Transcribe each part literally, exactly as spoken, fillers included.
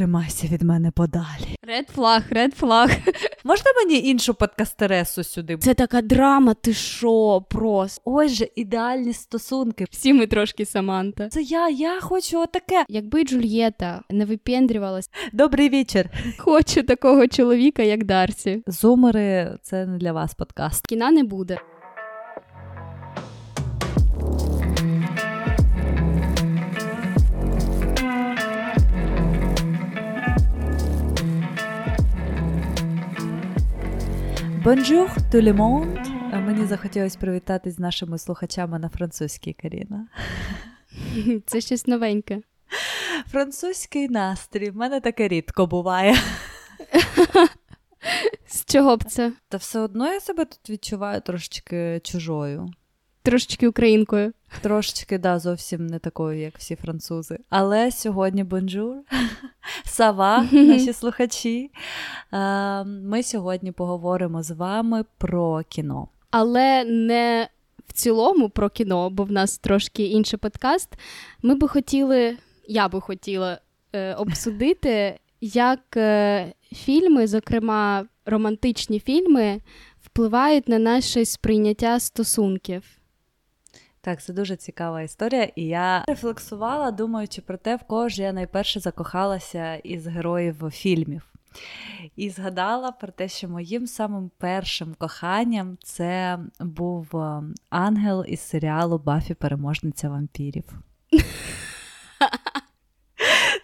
тримайся від мене подалі. Ред флаг, ред флаг. Можна мені іншу подкастересу сюди? Це така драма, ти шо, просто. Ось же ідеальні стосунки. Всі ми трошки Саманта. Це я, я хочу отаке. Якби Джульєта не випендрювалась. Добрий вечір. Хочу такого чоловіка, як Дарсі. Зумери, це не для вас подкаст. Кіна не буде. Bonjour tout le monde. Мені захотілося привітатись з нашими слухачами на французькій, Каріна. Це щось новеньке. Французький настрій. В мене таке рідко буває. З чого б це? Та все одно я себе тут відчуваю трошечки чужою. Трошечки українкою. Трошечки, да, зовсім не такою, як всі французи. Але сьогодні бонжур, сава, наші слухачі. Ми сьогодні поговоримо з вами про кіно. Але не в цілому про кіно, бо в нас трошки інший подкаст. Ми би хотіли, я би хотіла е, обсудити, як е, фільми, зокрема романтичні фільми, впливають на наше сприйняття стосунків. Так, це дуже цікава історія, і я рефлексувала, думаючи про те, в кого ж я найперше закохалася із героїв фільмів. І згадала про те, що моїм самим першим коханням це був Ангел із серіалу «Баффі - переможниця вампірів».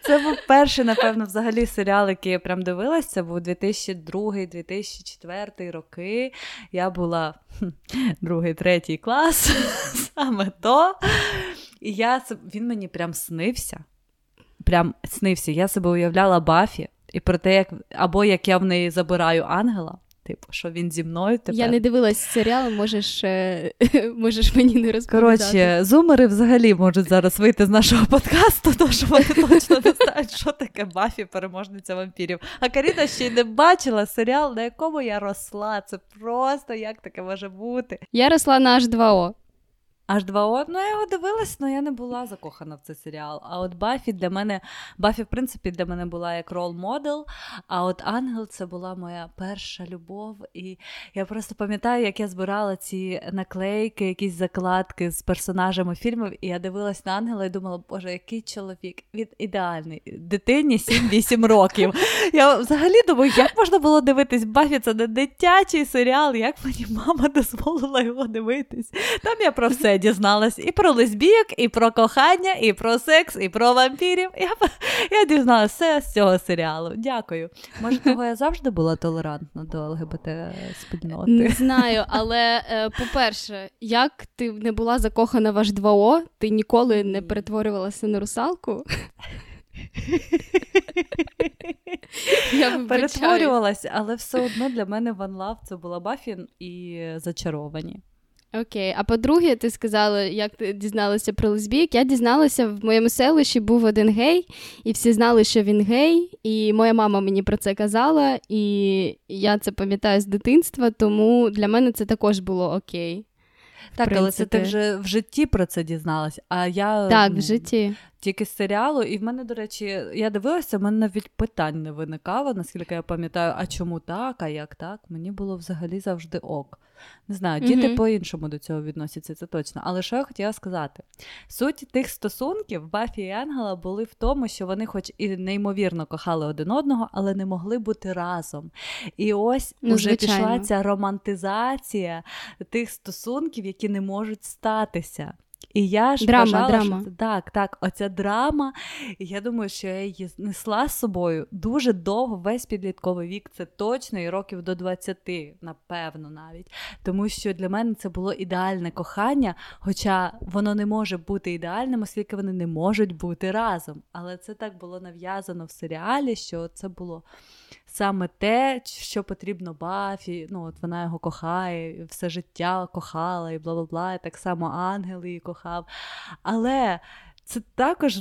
Це був перший, напевно, взагалі серіал, який я прям дивилася. Це був дві тисячі другий - дві тисячі четвертий роки. Я була другий-третій клас, саме то. І я, він мені прям снився. Прям снився. Я себе уявляла Баффі. І про те, як, або як я в неї забираю Ангела. Типу, що він зі мною тепер. Я не дивилась серіал, можеш, можеш мені не розповідати. Коротше, зумери взагалі можуть зараз вийти з нашого подкасту, тому що вони точно не знають, що таке Баффі переможниця вампірів. А Каріна ще й не бачила серіал, на якому я росла. Це просто, як таке може бути? Я росла на Ейч два О. Ейч два О? Ну, я його дивилась, але я не була закохана в цей серіал. А от Баффі для мене, Баффі, в принципі, для мене була як рол-модел, а от Ангел – це була моя перша любов. І я просто пам'ятаю, як я збирала ці наклейки, якісь закладки з персонажами фільмів, і я дивилась на Ангела і думала, боже, який чоловік, він ідеальний. Дитині сім-вісім років. Я взагалі думаю, як можна було дивитись? Баффі – це не дитячий серіал, як мені мама дозволила його дивитись? Там я про все дізналась і про лесбійок, і про кохання, і про секс, і про вампірів. Я, я дізналась все з цього серіалу. Дякую. Може, того я завжди була толерантна до ел ге бе те-спільноти? Не знаю, але, по-перше, як ти не була закохана в Ейч два О, ти ніколи не перетворювалася на русалку? Я перетворювалася, але все одно для мене One Love це була Баффі і Зачаровані. Окей, а по-друге, ти сказала, як ти дізналася про лесбійок. Я дізналася, в моєму селищі був один гей, і всі знали, що він гей, і моя мама мені про це казала, і я це пам'ятаю з дитинства, тому для мене це також було окей. Так, але це ти вже в житті про це дізналась, а я так, в житті. Тільки з серіалу, і в мене, до речі, я дивилася, в мене навіть питань не виникало, наскільки я пам'ятаю, а чому так, а як так, мені було взагалі завжди ок. Не знаю, діти mm-hmm. по-іншому до цього відносяться, це точно. Але що я хотіла сказати? Суть тих стосунків Баффі і Ангела були в тому, що вони хоч і неймовірно кохали один одного, але не могли бути разом. І ось ну, уже звичайно. Пішла ця романтизація тих стосунків, які не можуть статися. І я ж драма, вважала, драма. Що це, так, так, оця драма, і я думаю, що я її несла з собою дуже довго, весь підлітковий вік, це точно, і років до двадцяти, напевно, навіть. Тому що для мене це було ідеальне кохання, хоча воно не може бути ідеальним, оскільки вони не можуть бути разом. Але це так було нав'язано в серіалі, що це було саме те, що потрібно Баффі, ну, от вона його кохає, все життя кохала, і бла-бла-бла, і так само Ангел її кохав. Але це також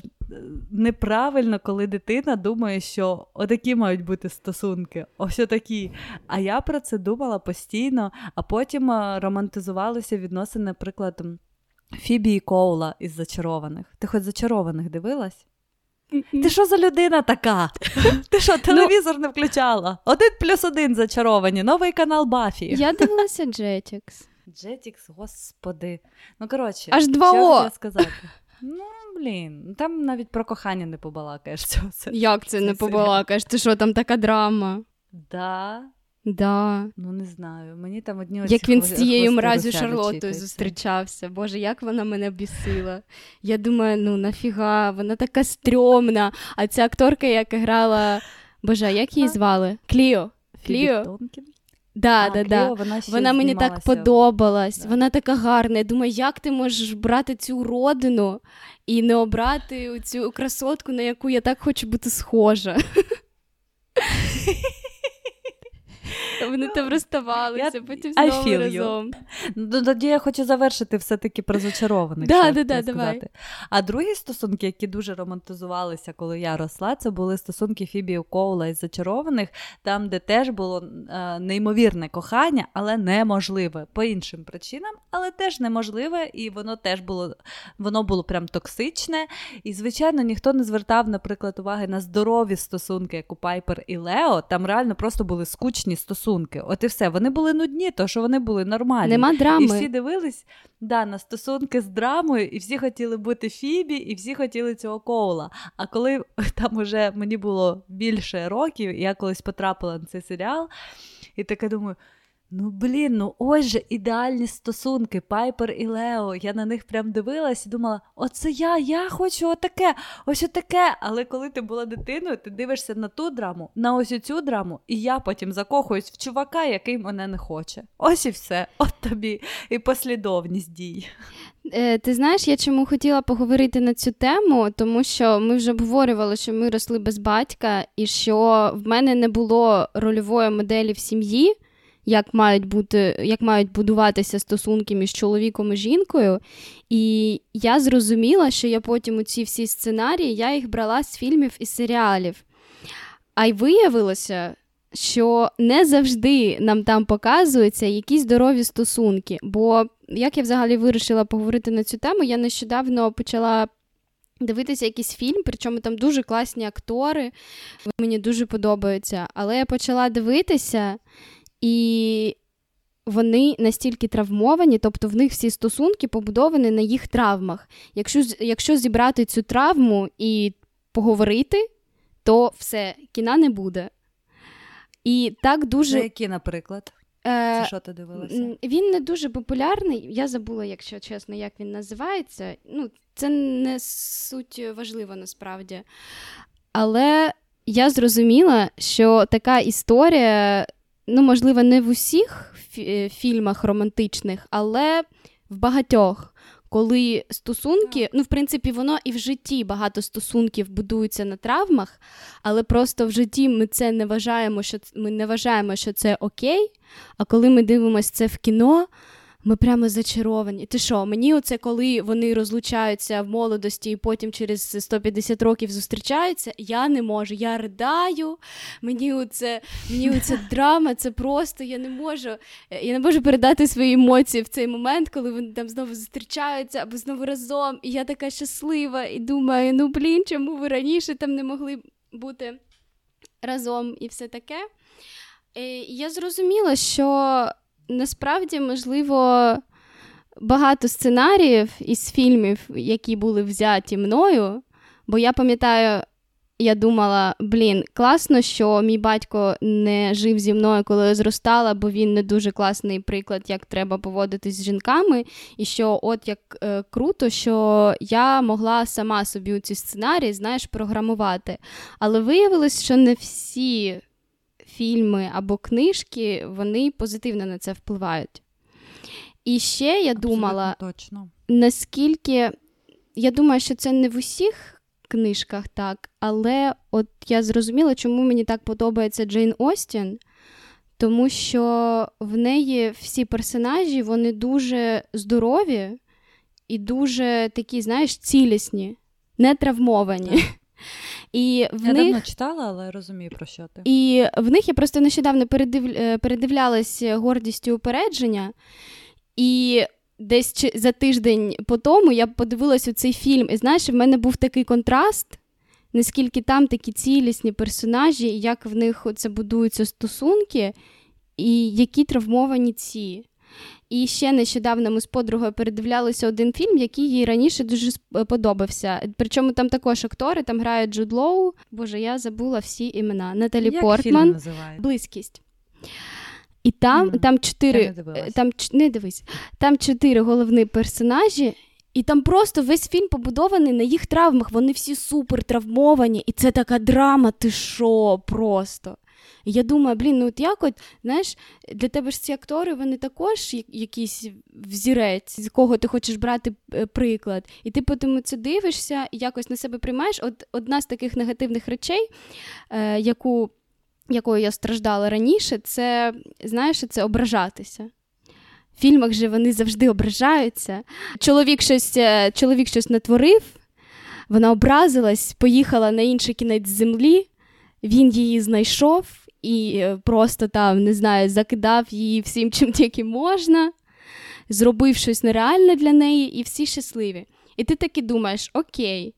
неправильно, коли дитина думає, що отакі мають бути стосунки, ось отакі. А я про це думала постійно, а потім романтизувалися відносини, наприклад, Фібі і Коула із «Зачарованих». Ти хоч «Зачарованих» дивилась? Ти що за людина така? Ти що, телевізор не включала? Один плюс один зачаровані, новий канал Баффі. Я дивилася Jetix. Jetix, господи. Ну, коротше, ейч два о. Що я хочу сказати? Ну, блін, там навіть про кохання не побалакаєш цього. Як це не побалакаєш? Ти що, там така драма? Да. Да. Ну, не знаю. Мені там одні оці... Як він з цією мразю Шарлоттою зустрічався. Боже, як вона мене бісила. Я думаю, ну, нафіга, вона така стрьомна. А ця акторка, яка грала... Боже, як її звали? Кліо. Кліо? Да, а, да, да. Вона, вона мені так подобалась. Да. Вона така гарна. Я думаю, як ти можеш брати цю родину і не обрати цю красотку, на яку я так хочу бути схожа. Вони там розставалися, потім знову разом. Ну, тоді я хочу завершити все-таки про зачарованих. Да, да, да, давай. А другі стосунки, які дуже романтизувалися, коли я росла, це були стосунки Фібі Коула із зачарованих, там, де теж було е, неймовірне кохання, але неможливе. По іншим причинам, але теж неможливе, і воно теж було, воно було прям токсичне. І, звичайно, ніхто не звертав, наприклад, уваги на здорові стосунки, як у Пайпер і Лео. Там реально просто були скучні стосунки. От і все. Вони були нудні, то що вони були нормальні. Нема драми. І всі дивились, да, на стосунки з драмою, і всі хотіли бути Фібі, і всі хотіли цього Коула. А коли там уже мені було більше років, я колись потрапила на цей серіал, і таке думаю... Ну, блін, ну ось же ідеальні стосунки, Пайпер і Лео. Я на них прям дивилась і думала, оце я, я хочу отаке, ось отаке. Але коли ти була дитиною, ти дивишся на ту драму, на ось цю драму, і я потім закохуюсь в чувака, який мене не хоче. Ось і все, от тобі і послідовність дій. Е, ти знаєш, я чому хотіла поговорити на цю тему, тому що ми вже обговорювали, що ми росли без батька, і що в мене не було рольової моделі в сім'ї, як мають бути, як мають будуватися стосунки між чоловіком і жінкою. І я зрозуміла, що я потім у ці всі сценарії, я їх брала з фільмів і серіалів. А й виявилося, що не завжди нам там показуються якісь здорові стосунки. Бо як я взагалі вирішила поговорити на цю тему, я нещодавно почала дивитися якийсь фільм, причому там дуже класні актори, мені дуже подобаються. Але я почала дивитися... І вони настільки травмовані, тобто в них всі стосунки побудовані на їх травмах. Якщо, якщо зібрати цю травму і поговорити, то все, кіна не буде. І так дуже... Це які, наприклад? Е... Це що ти дивилася? Він не дуже популярний, я забула, якщо чесно, як він називається. Ну, це не суть важливо насправді. Але я зрозуміла, що така історія... Ну, можливо, не в усіх фі- фільмах романтичних, але в багатьох, коли стосунки, ну, в принципі, воно і в житті багато стосунків будуються на травмах, але просто в житті ми це не вважаємо, що ми не вважаємо, що це окей, а коли ми дивимося це в кіно, ми прямо зачаровані. Ти що, мені оце, коли вони розлучаються в молодості і потім через сто п'ятдесят років зустрічаються, я не можу, я ридаю, мені оце, мені оце драма, це просто, я не можу, я не можу передати свої емоції в цей момент, коли вони там знову зустрічаються або знову разом, і я така щаслива, і думаю, ну блін, чому ви раніше там не могли бути разом і все таке. І я зрозуміла, що насправді, можливо, багато сценаріїв із фільмів, які були взяті мною, бо я пам'ятаю, я думала, блін, класно, що мій батько не жив зі мною, коли я зростала, бо він не дуже класний приклад, як треба поводитись з жінками, і що от як е, круто, що я могла сама собі ці сценарії, знаєш, програмувати. Але виявилось, що не всі... фільми або книжки, вони позитивно на це впливають. І ще я абсолютно думала, точно. Наскільки... Я думаю, що це не в усіх книжках так, але от я зрозуміла, чому мені так подобається Джейн Остін, тому що в неї всі персонажі, вони дуже здорові і дуже такі, знаєш, цілісні, не травмовані. І в я них... давно читала, але розумію, про що ти. І в них я просто нещодавно передив... передивлялась «Гордість і упередження», і десь за тиждень по тому я подивилась у цей фільм, і знаєш, в мене був такий контраст наскільки там такі цілісні персонажі, і як в них це будуються стосунки, і які травмовані ці. І ще нещодавно ми з подругою передивлялися один фільм, який їй раніше дуже подобався. Причому там також актори, там грає Джуд Лоу. Боже, я забула всі імена. Наталі як Портман. Як фільм називає? «Близькість». І там, mm. там чотири, не там, не дивись, там чотири головні персонажі, і там просто весь фільм побудований на їх травмах. Вони всі супер травмовані, і це така драма, ти шо, просто. І я думаю, блін, ну от як от, знаєш, для тебе ж ці актори, вони також якийсь взірець, з кого ти хочеш брати приклад. І ти потім це дивишся, і якось на себе приймаєш. От одна з таких негативних речей, е, яку... якою я страждала раніше, це, знаєш, це ображатися. В фільмах же вони завжди ображаються. Чоловік щось, чоловік щось натворив, вона образилась, поїхала на інший кінець землі, він її знайшов і просто там, не знаю, закидав її всім, чим тільки можна, зробив щось нереальне для неї, і всі щасливі. І ти таки думаєш, окей,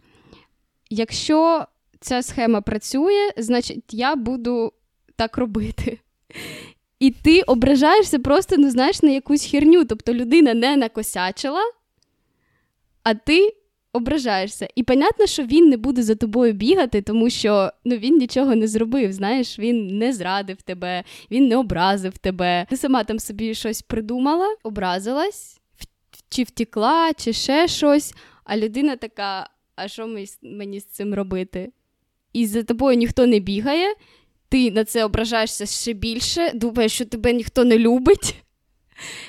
якщо ця схема працює, значить, я буду так робити. І ти ображаєшся просто, ну, знаєш, на якусь херню. Тобто людина не накосячила, а ти ображаєшся. І понятно, що він не буде за тобою бігати, тому що, ну, він нічого не зробив, знаєш, він не зрадив тебе, він не образив тебе. Ти сама там собі щось придумала, образилась, чи втекла, чи ще щось, а людина така, а що мені з цим робити? І за тобою ніхто не бігає, ти на це ображаєшся ще більше, думаєш, що тебе ніхто не любить.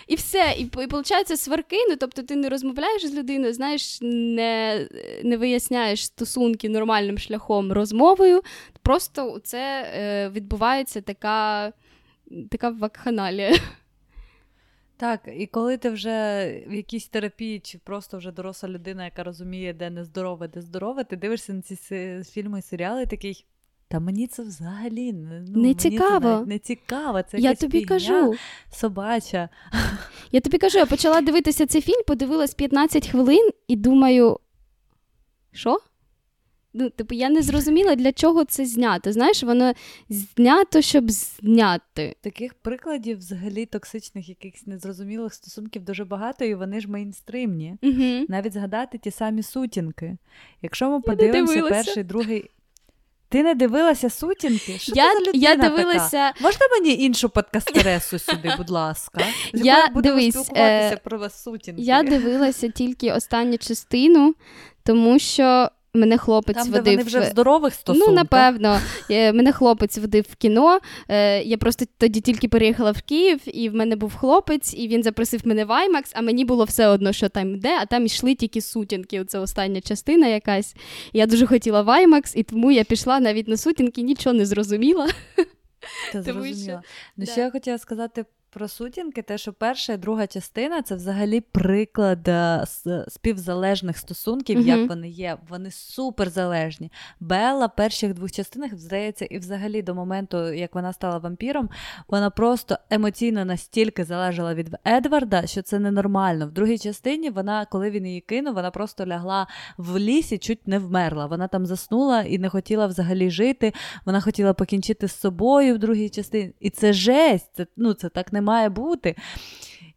І все, і, і виходить сварки, ну, тобто ти не розмовляєш з людиною, знаєш, не, не виясняєш стосунки нормальним шляхом розмовою, просто це е, відбувається така, така вакханалія. Так, і коли ти вже в якійсь терапії, чи просто вже доросла людина, яка розуміє, де нездорове, де здорове, ти дивишся на ці фільми і серіали, такий, та мені це взагалі ну, не цікаво. Не цікаво, це якась фігня собача. Я тобі кажу, я почала дивитися цей фільм, подивилась п'ятнадцять хвилин і думаю, що? Ну, типу, я не зрозуміла, для чого це знято. Знаєш, воно знято, щоб зняти. Таких прикладів, взагалі, токсичних, якихось незрозумілих стосунків дуже багато, і вони ж мейнстримні. Угу. Навіть згадати ті самі сутінки. Якщо ми я подивимося перший, другий... Ти не дивилася сутінки? Що я, ти за людина я дивилася... така? Можна мені іншу подкастересу сюди, будь ласка? Я, дивись, спілкуватися е... про вас сутінки. Я дивилася тільки останню частину, тому що мене хлопець там, водив... Там, де вони вже в здорових стосунках. Ну, напевно. Мене хлопець водив в кіно. Я просто тоді тільки переїхала в Київ, і в мене був хлопець, і він запросив мене в IMAX, а мені було все одно, що там йде, а там йшли тільки сутінки. Оце остання частина якась. Я дуже хотіла в IMAX, і тому я пішла навіть на сутінки, нічого не зрозуміла. Та зрозуміла. Ну, що я хотіла сказати про сутінки, те, що перша і друга частина – це взагалі приклад співзалежних стосунків, mm-hmm. як вони є. Вони суперзалежні. Белла в перших двох частинах, здається, і взагалі до моменту, як вона стала вампіром, вона просто емоційно настільки залежала від Едварда, що це ненормально. В другій частині вона, коли він її кинув, вона просто лягла в лісі, чуть не вмерла. Вона там заснула і не хотіла взагалі жити. Вона хотіла покінчити з собою в другій частині. І це жесть. Це, ну, це так не має бути.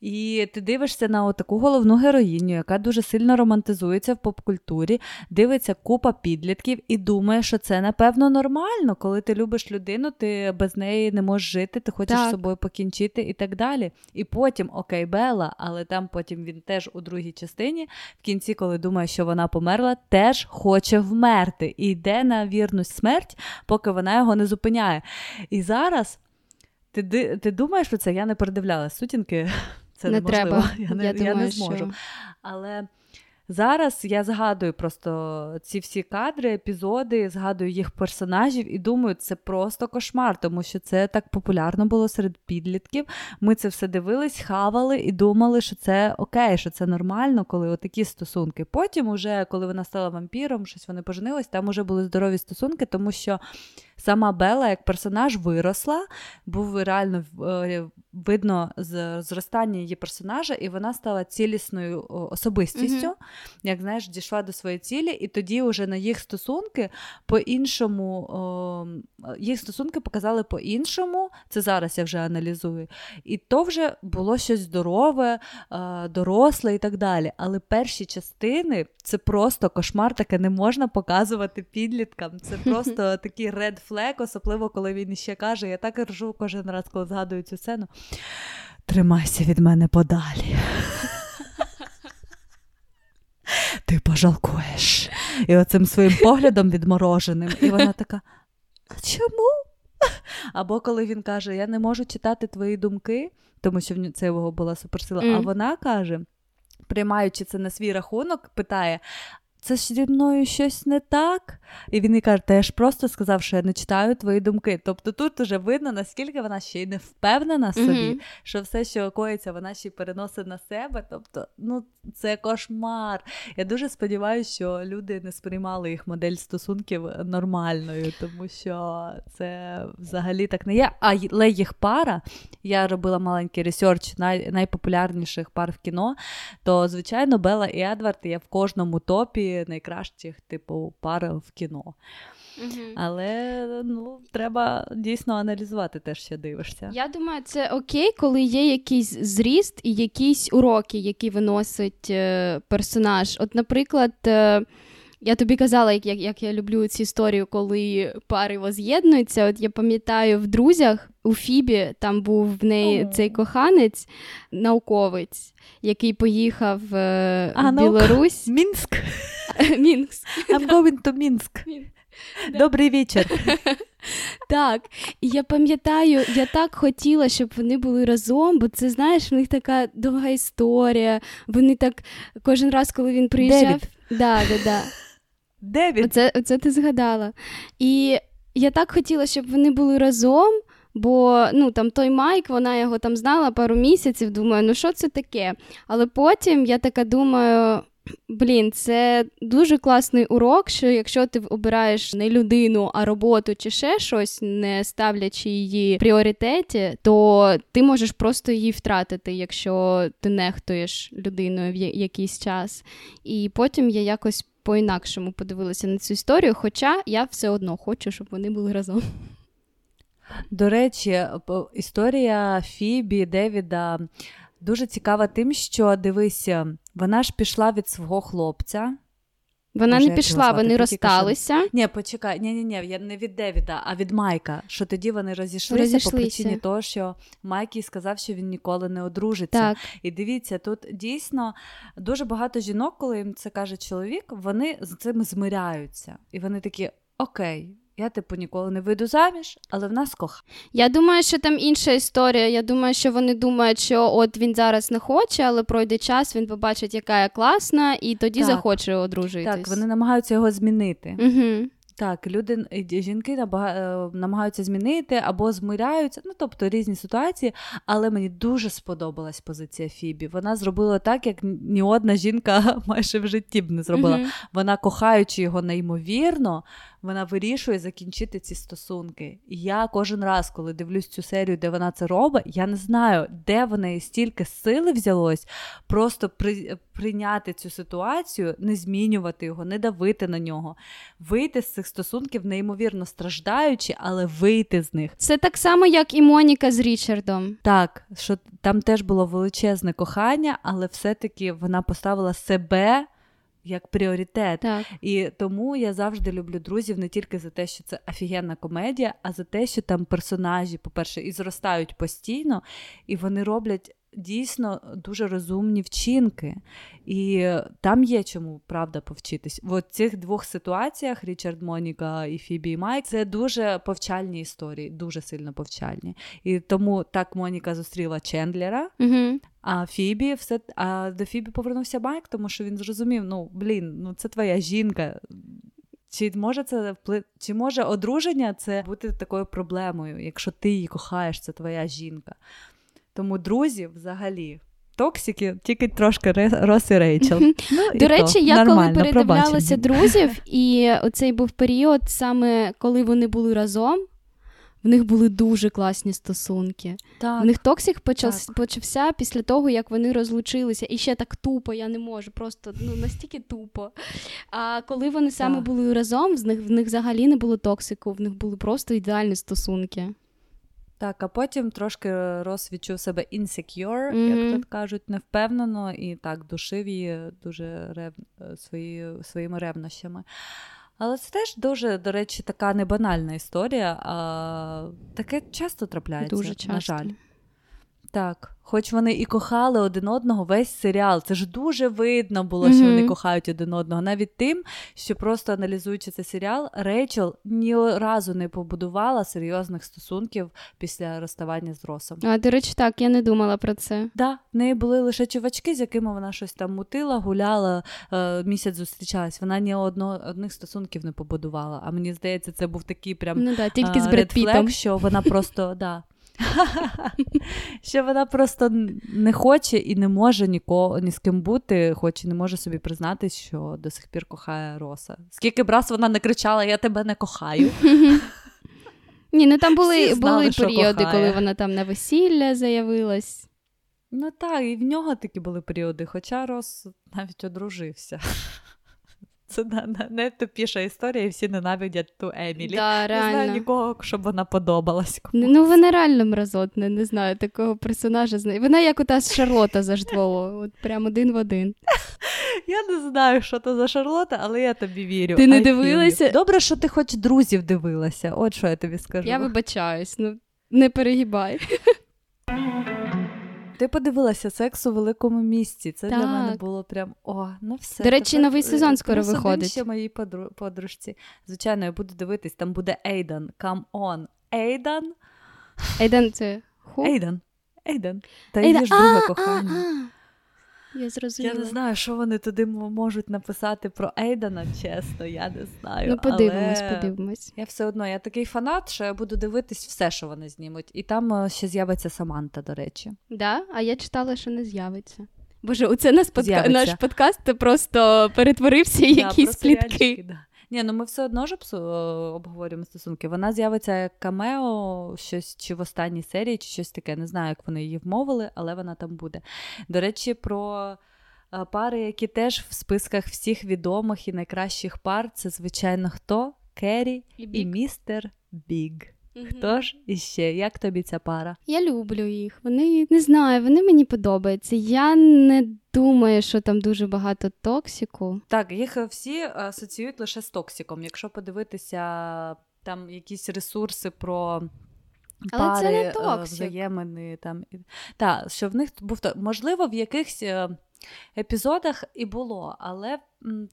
І ти дивишся на таку головну героїню, яка дуже сильно романтизується в попкультурі, дивиться купа підлітків і думає, що це, напевно, нормально. Коли ти любиш людину, ти без неї не можеш жити, ти хочеш так. з собою покінчити і так далі. І потім, окей, Белла, але там потім він теж у другій частині, в кінці, коли думає, що вона померла, теж хоче вмерти. І йде на вірну смерть, поки вона його не зупиняє. І зараз Ти, ти думаєш про це? Я не передивляла сутінки. Це не неможливо. Треба. Я не, я думаю, я не зможу. Що... Але зараз я згадую просто ці всі кадри, епізоди, згадую їх персонажів і думаю, це просто кошмар, тому що це так популярно було серед підлітків. Ми це все дивились, хавали і думали, що це окей, що це нормально, коли отакі стосунки. Потім уже, коли вона стала вампіром, щось вони поженились, там уже були здорові стосунки, тому що сама Белла як персонаж виросла, був реально видно зростання її персонажа, і вона стала цілісною особистістю, mm-hmm. як знаєш, дійшла до своєї цілі, і тоді вже на їх стосунки по-іншому, о, їх стосунки показали по-іншому, це зараз я вже аналізую, і то вже було щось здорове, доросле і так далі, але перші частини, це просто кошмар, таке не можна показувати підліткам, це просто такий red flag, особливо, коли він ще каже, я так ржу кожен раз, коли згадую цю сцену, тримайся від мене подалі. Ти пожалкуєш. І оцим своїм поглядом відмороженим. І вона така, а чому? Або коли він каже, я не можу читати твої думки, тому що це його була суперсила. Mm. А вона каже, приймаючи це на свій рахунок, питає, це ж зі мною щось не так? І він їй каже, та я ж просто сказав, що я не читаю твої думки. Тобто тут вже видно, наскільки вона ще й не впевнена в собі, mm-hmm. що все, що коїться, вона ще й переносить на себе. Тобто, ну, це кошмар. Я дуже сподіваюся, що люди не сприймали їх модель стосунків нормальною, тому що це взагалі так не є. Але їх пара, я робила маленький ресерч най- найпопулярніших пар в кіно, то, звичайно, Белла і Едвард є в кожному топі найкращих, типу, пар в кіно. Mm-hmm. Але, ну, треба дійсно аналізувати те, що дивишся. Я думаю, це окей, коли є якийсь зріст і якісь уроки, які виносить е, персонаж. От, наприклад, е, я тобі казала, як, як я люблю цю історію, коли пари воз'єднуються. От я пам'ятаю, в «Друзях» у Фібі там був в неї oh. цей коханець, науковець, який поїхав в ah, Білорусь. No. Мінськ. Мінськ. I'm going to Мінськ. Добрий вечір. Так, і я пам'ятаю, я так хотіла, щоб вони були разом, бо це, знаєш, в них така довга історія. Вони так кожен раз, коли він приїжджав... Да, да, да. Девід. Оце, оце ти згадала. І я так хотіла, щоб вони були разом, бо, ну, там той Майк, вона його там знала пару місяців, думаю, ну, що це таке? Але потім я така думаю, блін, це дуже класний урок, що якщо ти обираєш не людину, а роботу чи ще щось, не ставлячи її в пріоритеті, то ти можеш просто її втратити, якщо ти нехтуєш людиною в якийсь час. І потім я якось по-інакшому подивилася на цю історію, хоча я все одно хочу, щоб вони були разом. До речі, історія Фібі, Девіда дуже цікава тим, що, дивися, вона ж пішла від свого хлопця. Вона Боже, не пішла, вони розсталися. Що... Ні, почекай, ні-ні-ні, я не від Девіда, а від Майка, що тоді вони розійшлися, розійшлися. По причині того, що Майк їй сказав, що він ніколи не одружиться. Так. І дивіться, тут дійсно дуже багато жінок, коли їм це каже чоловік, вони з цим змиряються. І вони такі, окей. Я, типу, ніколи не вийду заміж, але в нас кохає. Я думаю, що там інша історія. Я думаю, що вони думають, що от він зараз не хоче, але пройде час, він побачить, яка я класна, і тоді так. захоче одружитись. Так, вони намагаються його змінити. Угу. Так, люди, жінки набага... намагаються змінити або змиряються, ну, тобто різні ситуації, але мені дуже сподобалась позиція Фібі. Вона зробила так, як ні одна жінка майже в житті б не зробила. Mm-hmm. Вона, кохаючи його неймовірно, вона вирішує закінчити ці стосунки. І я кожен раз, коли дивлюсь цю серію, де вона це робить, я не знаю, де в неї стільки сили взялось просто при... прийняти цю ситуацію, не змінювати його, не давити на нього, вийти з цих стосунків, неймовірно страждаючи, але вийти з них. Це так само, як і Моніка з Річардом. Так, що там теж було величезне кохання, але все-таки вона поставила себе як пріоритет. Так. І тому я завжди люблю «Друзів» не тільки за те, що це офігенна комедія, а за те, що там персонажі, по-перше, і зростають постійно, і вони роблять дійсно дуже розумні вчинки. І там є чому, правда, повчитись. В цих двох ситуаціях, Річард, Моніка і Фібі, і Майк, це дуже повчальні історії, дуже сильно повчальні. І тому так Моніка зустріла Чендлера, угу. а Фібі все, а до Фібі повернувся Майк, тому що він зрозумів, ну, блін, ну це твоя жінка. Чи може це вплив... Чи може одруження це бути такою проблемою, якщо ти її кохаєш, це твоя жінка? Тому «Друзі» взагалі токсики, тільки трошки Рос і Рейчел. Ну, до речі, то. Я нормально, коли передивлялася «Друзів», і оцей був період саме коли вони були разом, В них були дуже класні стосунки. Так. В них токсик почав, так. почався після того, як вони розлучилися. І ще так тупо, я не можу, просто ну, настільки тупо. А коли вони так. саме були разом, в них, в них взагалі не було токсику, в них були просто ідеальні стосунки. Так, а потім трошки Рос відчув себе insecure, mm-hmm. як тут кажуть, невпевнено, і так, душив її дуже рев... свої... своїми ревнощами. Але це теж дуже, до речі, така небанальна історія, а таке часто трапляється, дуже часто. На жаль. Так, хоч вони і кохали один одного весь серіал, це ж дуже видно було, mm-hmm. що вони кохають один одного. Навіть тим, що просто аналізуючи цей серіал, Рейчел ні разу не побудувала серйозних стосунків після розставання з Росом. А, до речі, так, я не думала про це. Так, да, в неї були лише чувачки, з якими вона щось там мутила, гуляла, місяць зустрічалась. Вона ні одно, одних стосунків не побудувала. А мені здається, це був такий прям ну, да, тільки з Бред Пітом, що вона просто, да. Що вона просто не хоче і не може нікого, ні з ким бути, хоч і не може собі признати, що до сих пір кохає Роса. Скільки б раз вона не кричала «Я тебе не кохаю». Ні, ну там були, знали, були періоди, кохає. Коли вона там на весілля заявилась. Ну так, і в нього такі були періоди, хоча Рос навіть одружився. Це найтупіша історія, і всі ненавидять ту Емілі. Да, не знаю нікого, щоб вона подобалась. Комусь. Ну, вона реально мразотна, не знаю, такого персонажа. Вона як у та Шарлотта з Ейч два О, от прям один в один. Я не знаю, що то за Шарлотта, але я тобі вірю. Ти не I дивилася? Feel. Добре, що ти хоч друзів дивилася, от що я тобі скажу. Я вибачаюсь, ну не перегибай. Ти подивилася «Секс у великому місті». Це так. для мене було прям, о, ну все. До речі, тепер... новий сезон скоро плюс виходить. Плюс ще моїй подру... подружці. Звичайно, я буду дивитись, там буде Ейдан. Come on, Ейдан. Ейдан це ху? Ейдан. Ейдан. Та її ж друге кохання. Я зрозуміла. Я не знаю, що вони туди можуть написати про Ейдана, чесно, я не знаю. Ну, подивимось, але... подивимось. Я все одно, я такий фанат, що я буду дивитись все, що вони знімуть. І там ще з'явиться Саманта, до речі. Да? А я читала, що не з'явиться. Боже, оце наш, подка... наш подкаст просто перетворився в да, якісь плітки. Да. Ні, ну ми все одно ж обговорюємо стосунки. Вона з'явиться як камео, щось чи в останній серії, чи щось таке. Не знаю, як вони її вмовили, але вона там буде. До речі, про пари, які теж в списках всіх відомих і найкращих пар, це, звичайно, хто? Керрі і, і містер Біг. Угу. Хто ж іще? Як тобі ця пара? Я люблю їх. Вони, не знаю, вони мені подобаються. Я не думаю, що там дуже багато токсику. Так, їх всі асоціюють лише з токсиком. Якщо подивитися там якісь ресурси про... Але пари, це не токсик. Взаємини, там. Так, що в них був... Можливо, в якихось епізодах і було, але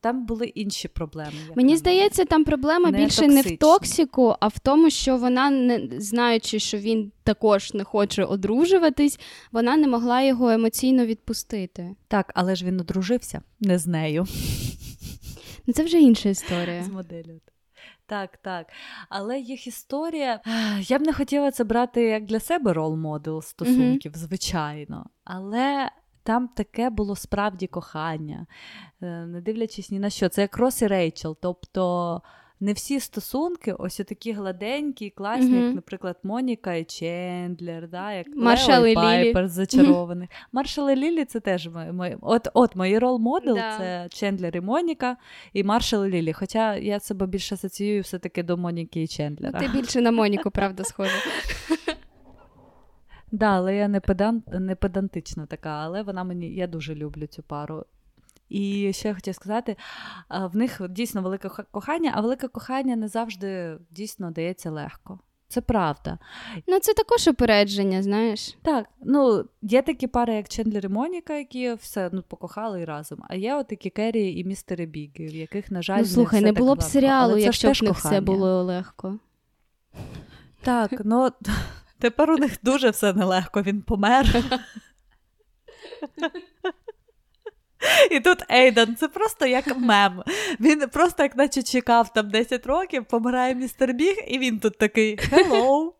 там були інші проблеми. Мені здається, там проблема не більше токсична. Не в токсику, а в тому, що вона, не знаючи, що він також не хоче одружуватись, вона не могла його емоційно відпустити. Так, але ж він одружився не з нею. Ну, це вже інша історія. З моделлю. Так, так. Але їх історія... Я б не хотіла це брати як для себе рол-модель стосунків, mm-hmm. звичайно. Але там таке було справді кохання. Не дивлячись ні на що. Це як Рос і Рейчел. Тобто не всі стосунки ось такі гладенькі, класні, mm-hmm. як, наприклад, Моніка і Чендлер, да, як Маршал Лео і Пайпер з «Зачарованих». Mm-hmm. Маршал і Лілі – це теж мої, мої, от, от мої рол-модел, да. Це Чендлер і Моніка, і Маршал і Лілі. Хоча я себе більше асоціюю все-таки до Моніки і Чендлера. Ну, ти більше на Моніку, правда, схожа. Да, але я не, педан, не педантична така, але вона мені, я дуже люблю цю пару. І ще я хотіла сказати, в них дійсно велике кохання, а велике кохання не завжди дійсно дається легко. Це правда. Ну, це також упередження, знаєш. Так, ну, є такі пари, як Чендлер і Моніка, які все, ну, покохали і разом. А є отакі Керрі і містери Біги, в яких, на жаль, ну, слухай, не, не було б серіалу, але якщо б не все було легко. Так, ну, тепер у них дуже все нелегко, він помер. І тут Ейдан, це просто як мем. Він просто як наче чекав там десять років, помирає містер Біг, і він тут такий «Hello!».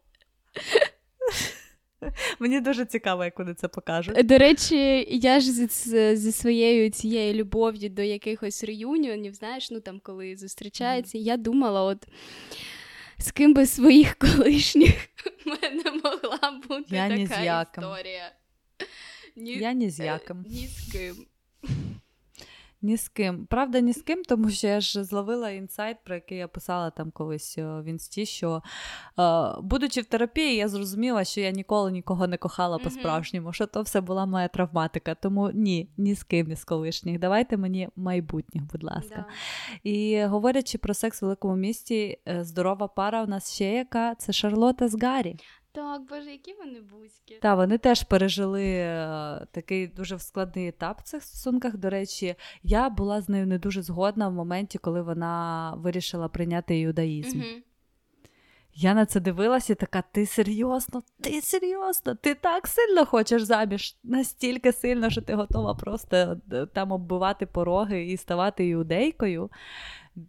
Мені дуже цікаво, як вони це покажуть. До речі, я ж зі, зі своєю цією любов'ю до якихось реюніонів, знаєш, ну там коли зустрічаються, mm-hmm. я думала, от з ким би своїх колишніх в мене могла бути я така історія. Ні, я ні з яким. Ні з ким. Ні з ким. Правда, ні з ким, тому що я ж зловила інсайт, про який я писала там колись в інсті, що е, будучи в терапії, я зрозуміла, що я ніколи нікого не кохала mm-hmm. по-справжньому, що то все була моя травматика. Тому ні, ні з ким із колишніх. Давайте мені майбутніх, будь ласка. Да. І говорячи про секс в великому місті, здорова пара у нас ще яка, це Шарлотта з Гарі. Так, боже, які вони бузькі. Так, вони теж пережили е, такий дуже складний етап в цих стосунках. До речі, я була з нею не дуже згодна в моменті, коли вона вирішила прийняти іудаїзм. Угу. Я на це дивилася і така, ти серйозно, ти серйозно, ти так сильно хочеш заміж, настільки сильно, що ти готова просто там оббивати пороги і ставати іудейкою.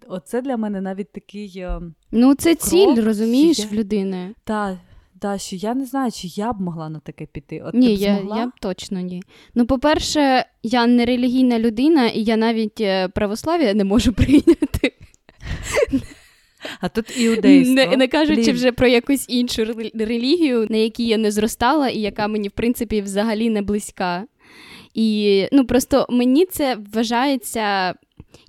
Оце для мене навіть такий е, ну, це кров, ціль, розумієш, я... в людини. Так. Та, що я не знаю, чи я б могла на таке піти. От, ні, б я, я б точно ні. Ну, по-перше, я не релігійна людина, і я навіть православ'я не можу прийняти. А тут іудейство. Не, не кажучи Блін. вже про якусь іншу релігію, на якій я не зростала, і яка мені, в принципі, взагалі не близька. І, ну, просто мені це вважається...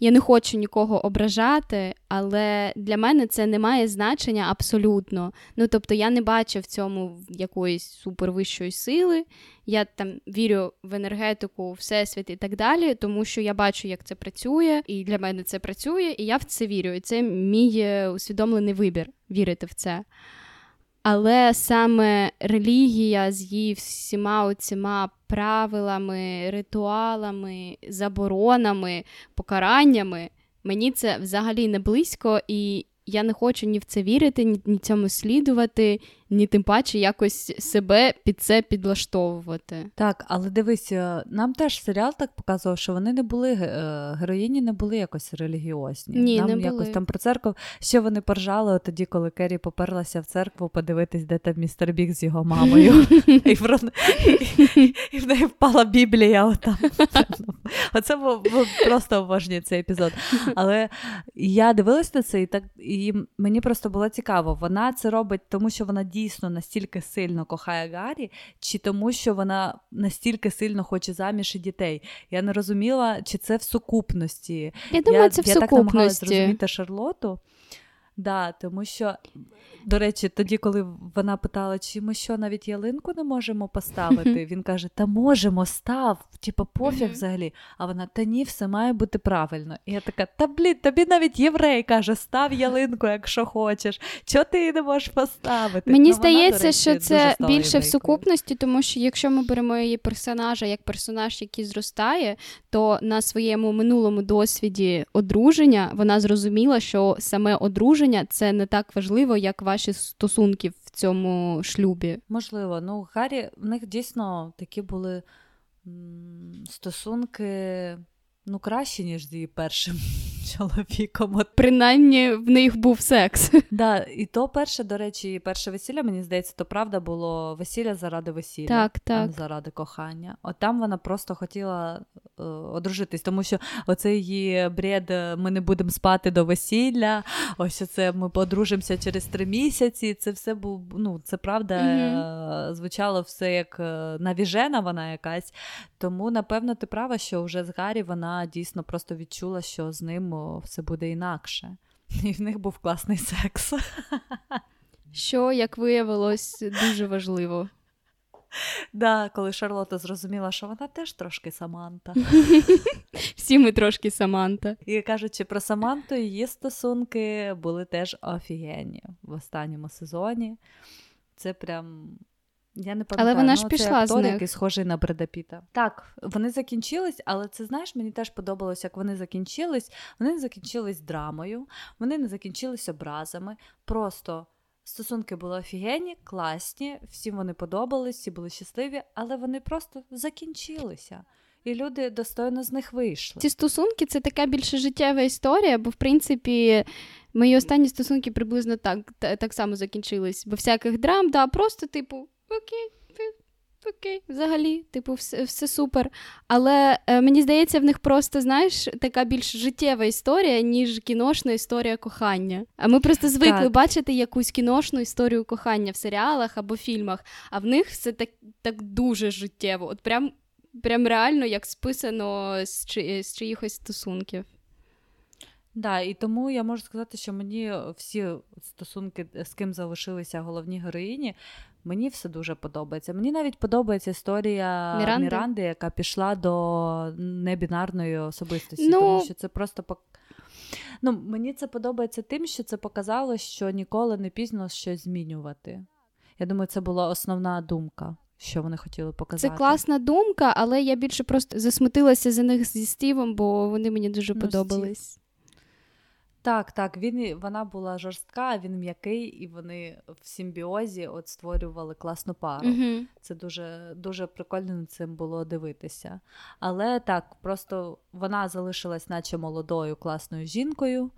Я не хочу нікого ображати, але для мене це не має значення абсолютно. Ну, тобто, я не бачу в цьому якоїсь супервищої сили. Я там вірю в енергетику, всесвіт і так далі, тому що я бачу, як це працює, і для мене це працює, і я в це вірю. І це мій усвідомлений вибір – вірити в це. Але саме релігія з її всіма оціма правилами, ритуалами, заборонами, покараннями, мені це взагалі не близько, і я не хочу ні в це вірити, ні, ні цьому слідувати, ні тим паче якось себе під це підлаштовувати. Так, але дивись, нам теж серіал так показував, що вони не були, героїні не були якось релігіозні. Ні, нам не були. Якось там про церкву, ще вони поржали тоді, коли Керрі поперлася в церкву подивитись, де там Містер Біг з його мамою. І в неї впала Біблія отам. Оце був просто обожнює цей епізод. Але я дивилась на це, і так і мені просто було цікаво. Вона це робить, тому що вона діє дійсно настільки сильно кохає Гарі, чи тому, що вона настільки сильно хоче заміж і дітей. Я не розуміла, чи це в сукупності. Я думаю, я, це в я сукупності. Я так намагалася зрозуміти Шарлоту. Да, тому що, до речі, тоді, коли вона питала, чи ми що, навіть ялинку не можемо поставити, він каже, та можемо, став, типа пофіг взагалі. А вона, та ні, все має бути правильно. І я така, та блін, тобі навіть єврей каже, став ялинку, якщо хочеш. Чого ти її не можеш поставити? Мені ну, здається, вона, речі, що це більше єврейкою в сукупності, тому що якщо ми беремо її персонажа як персонаж, який зростає, то на своєму минулому досвіді одруження вона зрозуміла, що саме одруження це не так важливо, як ваші стосунки в цьому шлюбі. Можливо. Ну, Гарі, в них дійсно такі були м- стосунки, ну, кращі, ніж з її першим чоловіком. От. Принаймні, в них був секс. Так, да, і то перше, до речі, перше весілля, мені здається, то правда було весілля заради весілля. Так, так. Заради кохання. От там вона просто хотіла е, одружитись, тому що оце її бред, ми не будемо спати до весілля, ось оце ми подружимося через три місяці, це все був, ну, це правда, mm-hmm. е, звучало все як е, навіжена вона якась, тому, напевно, ти права, що вже з Гарі вона дійсно просто відчула, що з ним все буде інакше. І в них був класний секс. Що, як виявилось, дуже важливо. Да, коли Шарлотта зрозуміла, що вона теж трошки Саманта. Всі ми трошки Саманта. І кажучи про Саманту, її стосунки були теж офігенні в останньому сезоні. Це прям... Я не пам'ятаю, але вона ж ну, пішла це актор, який схожий на Бреда Піта. Так, вони закінчились, але це, знаєш, мені теж подобалось, як вони закінчились. Вони не закінчились драмою, вони не закінчились образами. Просто стосунки були офігенні, класні, всім вони подобались, всі були щасливі, але вони просто закінчилися. І люди достойно з них вийшли. Ці стосунки – це така більше життєва історія, бо, в принципі, мої останні стосунки приблизно так, так само закінчились. Бо всяких драм, да, просто, типу, окей, окей, взагалі, типу, все, все супер. Але е, мені здається, в них просто, знаєш, така більш життєва історія, ніж кіношна історія кохання. А ми просто звикли так. бачити якусь кіношну історію кохання в серіалах або фільмах, а в них все так, так дуже життєво. От прям, прям реально, як списано з, чи, з чиїхось стосунків. Да, і тому я можу сказати, що мені всі стосунки, з ким залишилися головні героїні, мені все дуже подобається. Мені навіть подобається історія Міранди, Міранди яка пішла до небінарної особистості, ну... тому що це просто... Ну, мені це подобається тим, що це показало, що ніколи не пізно щось змінювати. Я думаю, це була основна думка, що вони хотіли показати. Це класна думка, але я більше просто засмутилася за них зі Стівом, бо вони мені дуже ну, подобались. Стів. Так, так, він, вона була жорстка, він м'який, і вони в симбіозі от створювали класну пару. Mm-hmm. Це дуже, дуже прикольно над цим було дивитися. Але так, просто вона залишилась наче молодою, класною жінкою,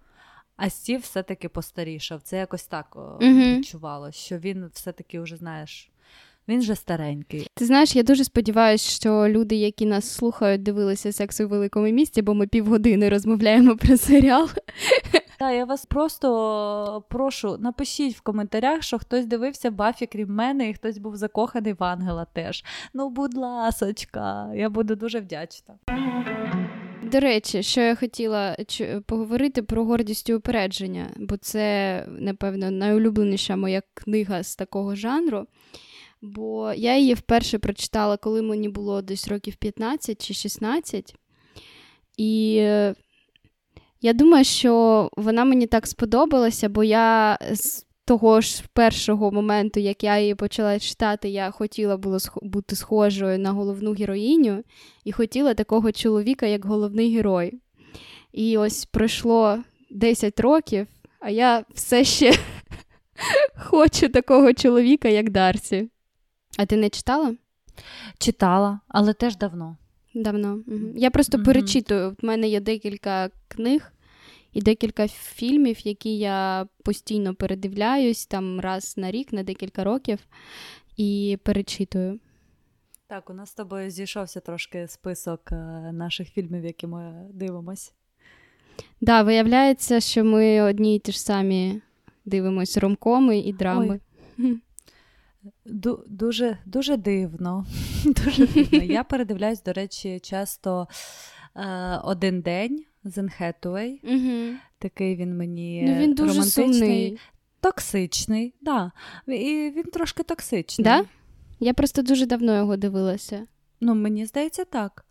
а Стів все-таки постарішав. Це якось так mm-hmm. відчувало, що він все-таки вже, знаєш, він же старенький. Ти знаєш, я дуже сподіваюся, що люди, які нас слухають, дивилися «Секс у великому місті», бо ми півгодини розмовляємо про серіал. Так, я вас просто прошу, напишіть в коментарях, що хтось дивився Баффі, крім мене, і хтось був закоханий в Ангела теж. Ну, будь ласочка, я буду дуже вдячна. До речі, що я хотіла поговорити про «Гордість і упередження», бо це, напевно, найулюбленіша моя книга з такого жанру. Бо я її вперше прочитала, коли мені було десь років п'ятнадцять чи шістнадцять. І я думаю, що вона мені так сподобалася, бо я з того ж першого моменту, як я її почала читати, я хотіла було бути схожою на головну героїню і хотіла такого чоловіка, як головний герой. І ось пройшло десять років, а я все ще хочу такого чоловіка, як Дарсі. А ти не читала? Читала, але теж давно. Давно. Угу. Я просто угу. перечитую. У мене є декілька книг і декілька фільмів, які я постійно передивляюсь, там раз на рік, на декілька років, і перечитую. Так, у нас з тобою зійшовся трошки список наших фільмів, які ми дивимось. Так, да, виявляється, що ми одні й ті ж самі дивимось ромкоми і драми. Ой. Ду- дуже, дуже дивно. Дуже дивно. Я передивляюсь, до речі, часто е- «Один день» з Енн Хетуей. Угу. Такий він мені ну, він дуже романтичний. Сумний. Токсичний, да. І він трошки токсичний. Да? Я просто дуже давно його дивилася. Ну, мені здається, так.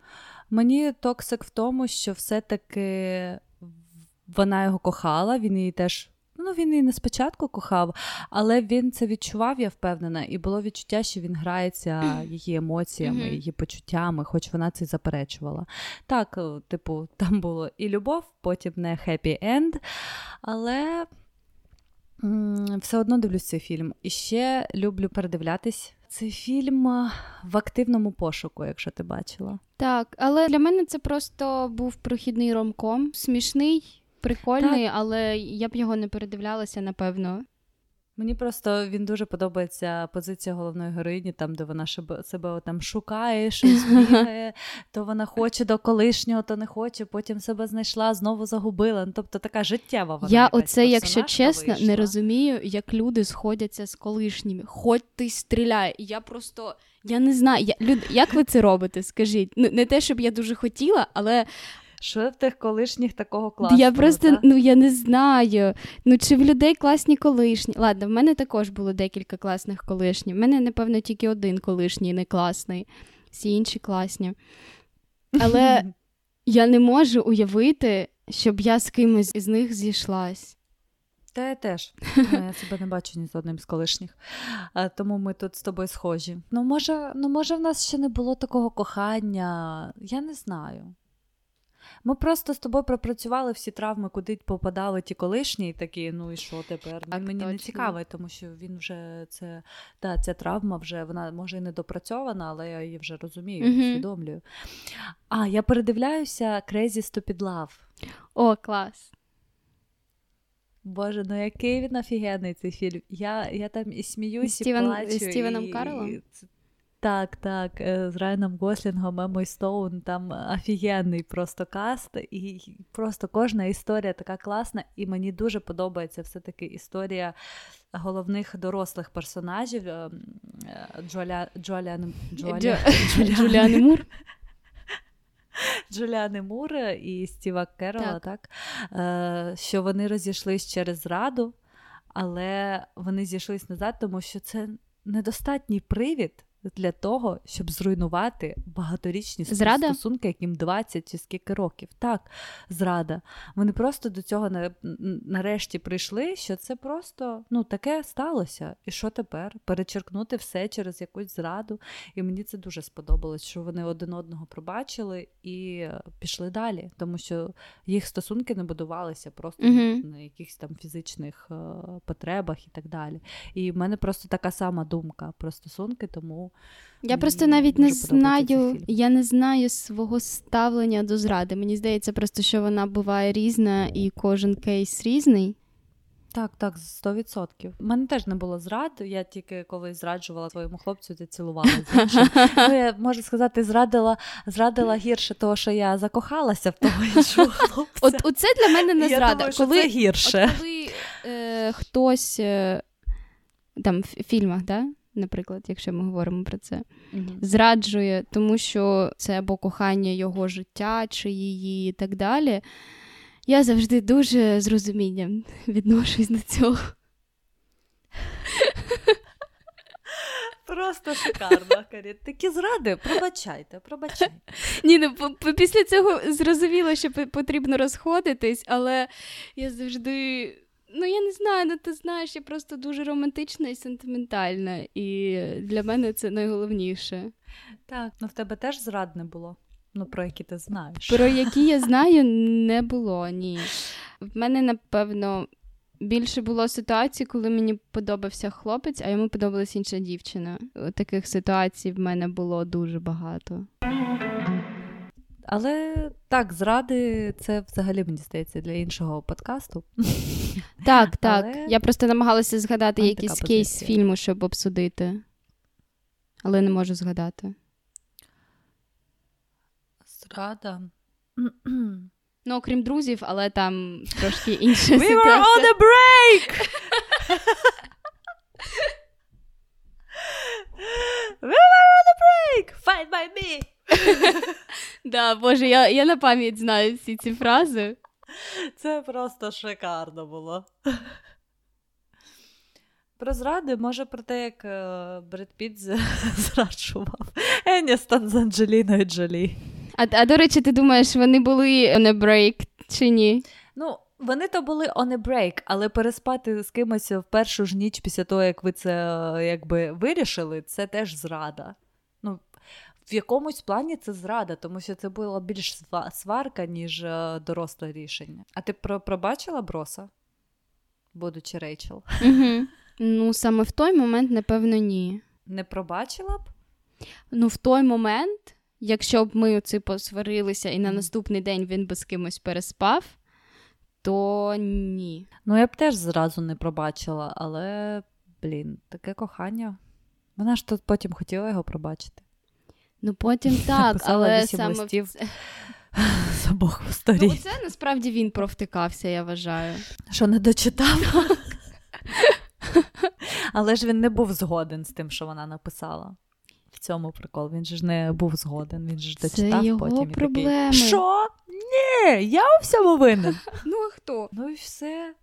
Мені токсик в тому, що все-таки вона його кохала, він її теж... Ну, він і не спочатку кохав, але він це відчував, я впевнена, і було відчуття, що він грається її емоціями, її почуттями, хоч вона це заперечувала. Так, типу, там було і любов, потім не хеппі-енд, але м- все одно дивлюсь цей фільм. І ще люблю передивлятись. Це фільм в активному пошуку, якщо ти бачила. Так, але для мене це просто був прохідний ромком, смішний, прикольний, так. Але я б його не передивлялася, напевно. Мені просто він дуже подобається позиція головної героїні, там, де вона себе, себе там шукає, щось змінює, то вона хоче до колишнього, то не хоче, потім себе знайшла, знову загубила. Ну, тобто така життєва вона. Я оце, якщо чесно, вийшла. Не розумію, як люди сходяться з колишніми. Хоч ти стріляй. Я просто, я не знаю, я, люд, як ви це робите, скажіть. Не, не те, щоб я дуже хотіла, але... Що в тих колишніх такого класного? Я просто, та? ну, я не знаю. Ну, чи в людей класні колишні? Ладно, в мене також було декілька класних колишніх. В мене, напевно, тільки один колишній не класний. Всі інші класні. Але я не можу уявити, щоб я з кимось із них зійшлась. Та я теж. Я себе не бачу ні з одним з колишніх. Тому ми тут з тобою схожі. Ну, може, ну, може в нас ще не було такого кохання. Я не знаю. Ми просто з тобою пропрацювали всі травми, куди попадали ті колишні, і такі, ну і що тепер? Так, мені точно. Не цікаво, тому що він вже це, та, ця травма вже, вона може і недопрацьована, але я її вже розумію, mm-hmm. усвідомлюю. А, я передивляюся Crazy Stupid Love. О, клас. Боже, ну який він офігенний цей фільм. Я, я там і сміюсь, Стівен, і плачу. З Стівеном і... Карелом? Так, так, з Райаном Гослінгом, Емою Стоун, там офігенний просто каст, і просто кожна історія така класна, і мені дуже подобається все-таки історія головних дорослих персонажів Джоля... Джоліан... Джоля... Джуліани Мур. Джуліани Мур і Стіва Керрола, так. так, що вони розійшлись через зраду, але вони зійшлись назад, тому що це недостатній привід для того, щоб зруйнувати багаторічні зрада? стосунки, яким двадцять чи скільки років. Так, зрада. Вони просто до цього нарешті прийшли, що це просто, ну, таке сталося. І що тепер? Перечеркнути все через якусь зраду. І мені це дуже сподобалось, що вони один одного пробачили і пішли далі. Тому що їх стосунки не будувалися просто mm-hmm. на якихось там фізичних потребах і так далі. І в мене просто така сама думка про стосунки, тому Я просто навіть не знаю, я не знаю свого ставлення до зради. Мені здається просто, що вона буває різна і кожен кейс різний. Так, так, сто відсотків. У мене теж не було зрад, я тільки коли зраджувала своєму хлопцю, я цілувалася. Ну, я, можу сказати, зрадила, зрадила гірше того, що я закохалася в того іншого хлопця. От, оце для мене не зрада. Я думаю, що коли, це гірше. От коли е, хтось е, там в фільмах, да? наприклад, якщо ми говоримо про це, mm-hmm. зраджує, тому що це або кохання його життя чи її і так далі. Я завжди дуже з розумінням відношусь до цього. Просто шикарно, Карі. Такі зради, пробачайте, пробачайте. Ні, ну, після цього зрозуміло, що потрібно розходитись, але я завжди... Ну, я не знаю, ну ти знаєш, я просто дуже романтична і сентиментальна, і для мене це найголовніше. Так, ну в тебе теж зрад не було, ну про які ти знаєш. Про які я знаю, не було, ні. В мене, напевно, більше було ситуацій, коли мені подобався хлопець, а йому подобалась інша дівчина. Таких ситуацій в мене було дуже багато. Але так, зради, це взагалі, мені здається, для іншого подкасту. Так, так. Але... Я просто намагалася згадати якийсь кейс з фільму, щоб обсудити. Але не можу згадати. Зрада. Ну, окрім друзів, але там трошки інша ситуація. We were on a break! We were on a break! Fight by me! Да, боже, я, я на пам'ять знаю всі ці фрази. Це просто шикарно було. Про зради, може, про те, як Бред Піт зраджував Еністон з Анджеліною Джолі. А, а, до речі, ти думаєш, вони були on a break чи ні? Ну, вони то були on a break, але переспати з кимось в першу ж ніч після того, як ви це якби вирішили, це теж зрада. Ну, в якомусь плані це зрада, тому що це була більш сварка, ніж доросле рішення. А ти пробачила Броса, будучи Рейчел? Угу. Ну, саме в той момент, напевно, ні. Не пробачила б? Ну, в той момент, якщо б ми оці посварилися і на наступний день він би з кимось переспав, то ні. Ну, я б теж зразу не пробачила, але, блін, таке кохання. Вона ж тут потім хотіла його пробачити. Ну, потім так, написала але саме листів в це... з обох сторін. Ну, це насправді він провтикався, я вважаю. Що, не дочитав? Але ж він не був згоден з тим, що вона написала. В цьому прикол. Він же ж не був згоден, він же ж дочитав його потім. Це його проблеми. Такий, що? Ні, я у всьому винен. Ну, а хто? Ну і все.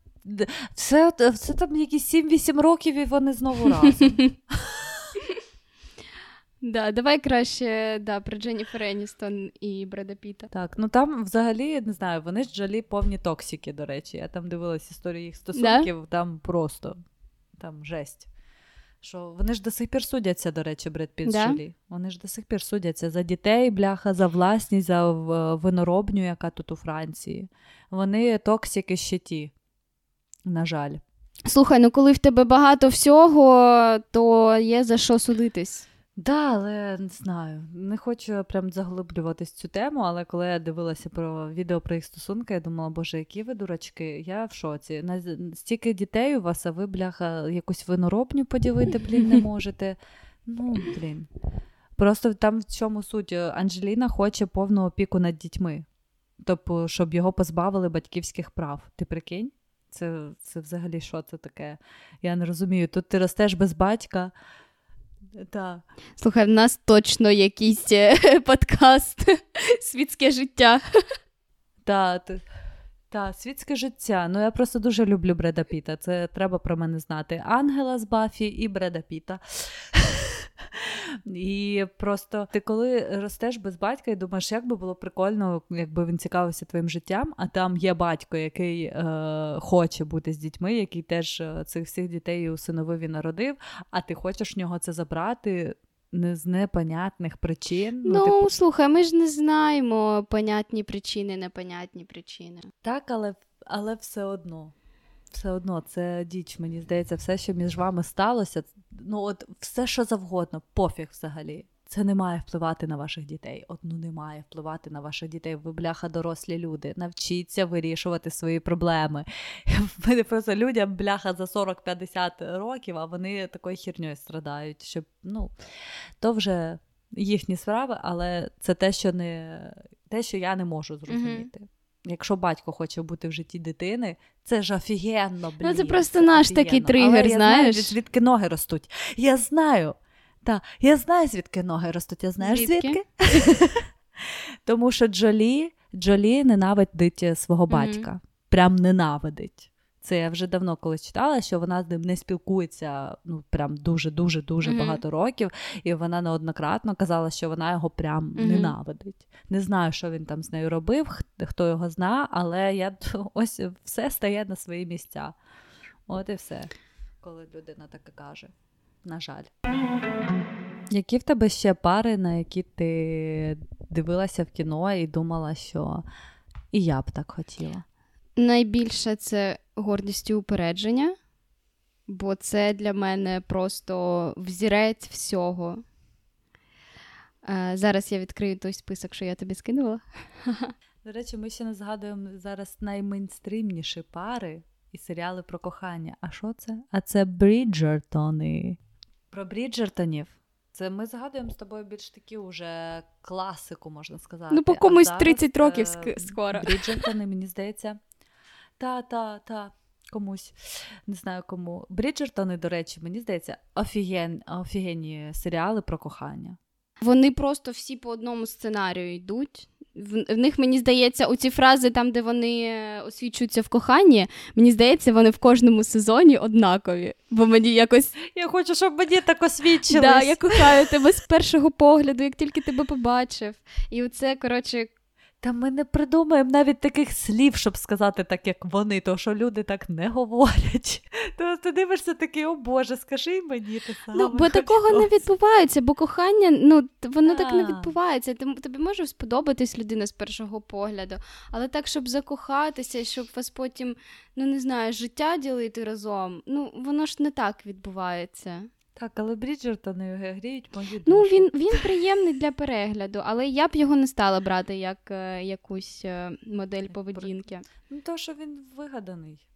Все, все там якісь сім-вісім років, і вони знову разом. Да, давай краще, да, про Дженніфер Еністон і Бреда Піта. Так, ну там взагалі, не знаю, вони ж Джолі повні токсики, до речі. Я там дивилась історію їх стосунків, да? Там просто, там жесть. Що вони ж до сих пір судяться, до речі, Бред Піт з да? Джолі. Вони ж до сих пір судяться за дітей, бляха, за власність, за виноробню, яка тут у Франції. Вони токсики ще ті, на жаль. Слухай, ну коли в тебе багато всього, то є за що судитись. Так, да, але не знаю, не хочу прям заглиблюватись в цю тему, але коли я дивилася про відео про їх стосунки, я думала, боже, які ви дурачки, я в шоці. Стільки дітей у вас, а ви, бляха, якусь виноробню поділити, блін, не можете. Ну, блін. Просто там в чому суть. Анджеліна хоче повну опіку над дітьми. Тобто, щоб його позбавили батьківських прав. Ти прикинь? Це, це взагалі що це таке? Я не розумію. Тут ти ростеш без батька. Да. Слухай, в нас точно якийсь подкаст «Світське життя». Так, да, да, «Світське життя». Ну, я просто дуже люблю Бреда Піта. Це треба про мене знати. Ангела з Баффі і Бреда Піта. І просто ти коли ростеш без батька і думаєш, як би було прикольно, якби він цікавився твоїм життям, а там є батько, який е, хоче бути з дітьми, який теж цих всіх дітей усиновив і народив, а ти хочеш в нього це забрати не з непонятних причин. Ну, ну типу... слухай, ми ж не знаємо понятні причини, непонятні причини. Так, але, але все одно. Все одно, це діч, мені здається, все, що між вами сталося, ну от все, що завгодно, пофіг взагалі, це не має впливати на ваших дітей. От, ну, не має впливати на ваших дітей. Ви, бляха, дорослі люди, навчіться вирішувати свої проблеми. Вони просто людям, бляха, за сорок-п'ятдесят років, а вони такою херньою страдають, щоб, ну, то вже їхні справи, але це те, що, не, те, що я не можу зрозуміти. Mm-hmm. Якщо батько хоче бути в житті дитини, це ж офігенно, блін. Ну, це просто наш офігенно. Такий тригер, знаєш. Але я знаєш? Знаю, звідки ноги ростуть. Я знаю. Та, я знаю, звідки ноги ростуть. Я знаю, звідки. звідки? Тому що Джолі, Джолі ненавидить свого батька. Mm-hmm. Прям ненавидить. Це я вже давно колись читала, що вона з ним не спілкується, ну, прям дуже-дуже-дуже mm-hmm. багато років, і вона неоднократно казала, що вона його прям mm-hmm. ненавидить. Не знаю, що він там з нею робив, хто його зна, але я ось все стає на свої місця. От і все, коли людина таке каже. На жаль. Які в тебе ще пари, на які ти дивилася в кіно і думала, що і я б так хотіла? Найбільше це «Гордість і упередження», бо це для мене просто взірець всього. Зараз я відкрию той список, що я тобі скинула. До речі, ми ще не згадуємо зараз наймейнстрімніші пари і серіали про кохання. А що це? А це «Бріджертони». Про «Бріджертонів». Це ми згадуємо з тобою більш такі уже класику, можна сказати. Ну, по комусь зараз, тридцять років скоро. «Бріджертони», мені здається... Та-та-та, комусь, не знаю кому. Бріджертони, до речі, мені здається, офіген, офігенні серіали про кохання. Вони просто всі по одному сценарію йдуть. В, в них, мені здається, у ці фрази, там, де вони освічуються в коханні, мені здається, вони в кожному сезоні однакові. Бо мені якось... Я хочу, щоб мені так освічилось. Так, да, я кохаю тебе з першого погляду, як тільки тебе побачив. І оце, коротше... Та ми не придумаємо навіть таких слів, щоб сказати так, як вони, то що люди так не говорять. То ти дивишся такий, о Боже, скажи мені те саме. Ну, бо хотілося. Такого не відбувається, бо кохання, ну, воно а. так не відбувається. Тобі може сподобатись людина з першого погляду, але так, щоб закохатися, щоб вас потім, ну, не знаю, життя ділити разом, ну, воно ж не так відбувається. Так, але Бріджертони гріють мою душу. Ну, він, він приємний для перегляду, але я б його не стала брати як е, якусь е, модель поведінки. Ну, то, що він вигаданий.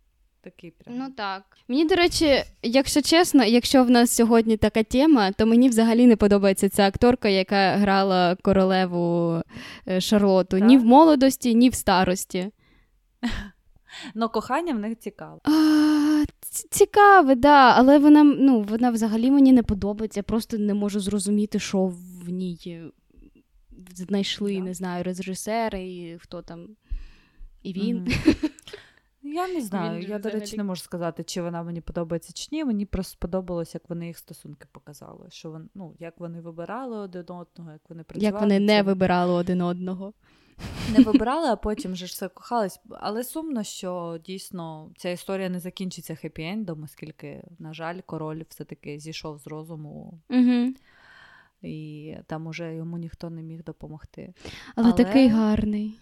Такий прям. Ну, так. Мені, до речі, якщо чесно, якщо в нас сьогодні така тема, то мені взагалі не подобається ця акторка, яка грала королеву е, Шарлоту. Так. Ні в молодості, ні в старості. Но кохання в них цікаве. Цікаве, да, але вона, ну, вона взагалі мені не подобається. Я просто не можу зрозуміти, що в ній знайшли, так. Не знаю, режисери і хто там, і він. Mm-hmm. Я не знаю, я, до речі, не можу сказати, чи вона мені подобається, чи ні. Мені просто сподобалось, як вони їх стосунки показали. Що вони, ну, як вони вибирали один одного, як вони працювали. Як вони не вибирали один одного. Не вибирали, а потім вже ж все кохались. Але сумно, що дійсно ця історія не закінчиться хеппі-ендом, оскільки, на жаль, король все-таки зійшов з розуму. Угу. І там уже йому ніхто не міг допомогти. Але, Але такий гарний.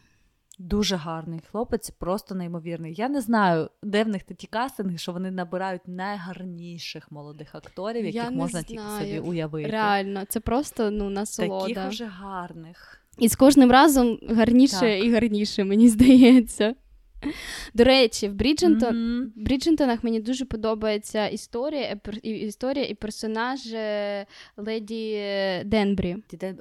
Дуже гарний хлопець, просто неймовірний. Я не знаю, де в них ті кастинги, що вони набирають найгарніших молодих акторів, яких Я можна тільки собі уявити. Реально, це просто, ну, насолода. Таких вже гарних. І з кожним разом гарніше так. і гарніше, мені здається. До речі, в Бріджертонах mm-hmm. мені дуже подобається історія, історія і персонаж леді Денбрі.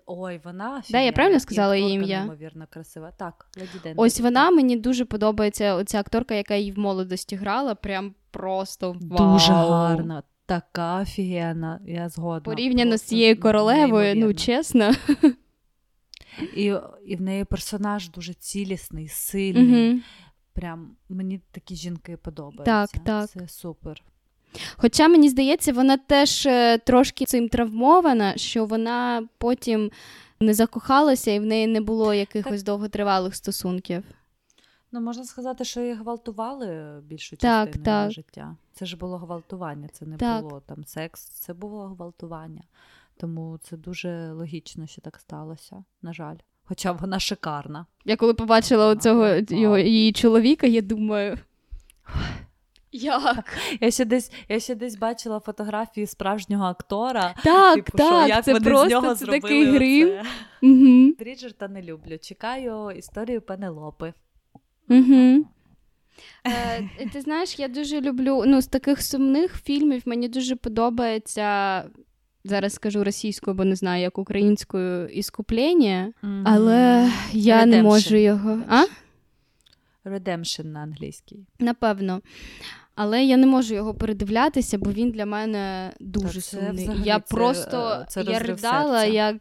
Ой, вона... Да, я правильно сказала її ім'я? Неймовірно красива. Так, леді Денбрі. Ось вона, мені дуже подобається оця акторка, яка її в молодості грала, прям просто вау. Дуже гарна. Така офігенна, я згодна. Порівняно з цією королевою, ну, чесно. І, і в неї персонаж дуже цілісний, сильний. Угу. Прям, мені такі жінки подобаються. Так, так. Це супер. Хоча, мені здається, вона теж трошки цим травмована, що вона потім не закохалася і в неї не було якихось так. довготривалих стосунків. Ну, можна сказати, що її гвалтували більшу частину так, так. життя. Це ж було гвалтування, це не так. було там секс, це було гвалтування. Тому це дуже логічно, що так сталося, на жаль. Хоча вона шикарна. Я коли побачила оцього його, її чоловіка, я думаю, як? Я ще десь, я ще десь бачила фотографії справжнього актора. Так, типу, так, що, як це просто це такий грим. Угу. Бріджерта не люблю. Чекаю історію Пенелопи. Угу. Е, ти знаєш, я дуже люблю, ну, з таких сумних фільмів мені дуже подобається... Зараз скажу російською, бо не знаю, як українською, «Іскуплення», mm-hmm. але я Redemption. Не можу його... Redemption. А? «Redemption» на англійській. Напевно. Але я не можу його передивлятися, бо він для мене дуже сумний. Я це, просто це я ридала, серця. Як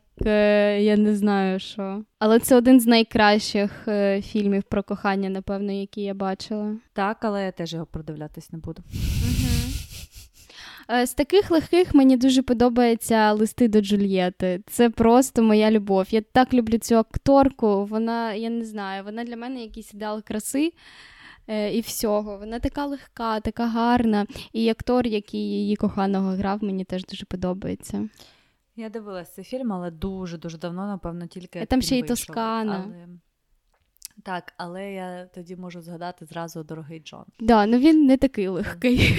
я не знаю що. Але це один з найкращих фільмів про кохання, напевно, які я бачила. Так, але я теж його передивлятись не буду. З таких легких мені дуже подобається «Листи до Джульєти». Це просто моя любов. Я так люблю цю акторку. Вона, я не знаю, вона для мене якийсь ідеал краси і всього. Вона така легка, така гарна. І актор, який її коханого грав, мені теж дуже подобається. Я дивилася цей фільм, але дуже-дуже давно, напевно, тільки... А там ще й Тоскана. Але... Так, але я тоді можу згадати зразу «Дорогий Джон». Да, ну він не такий легкий.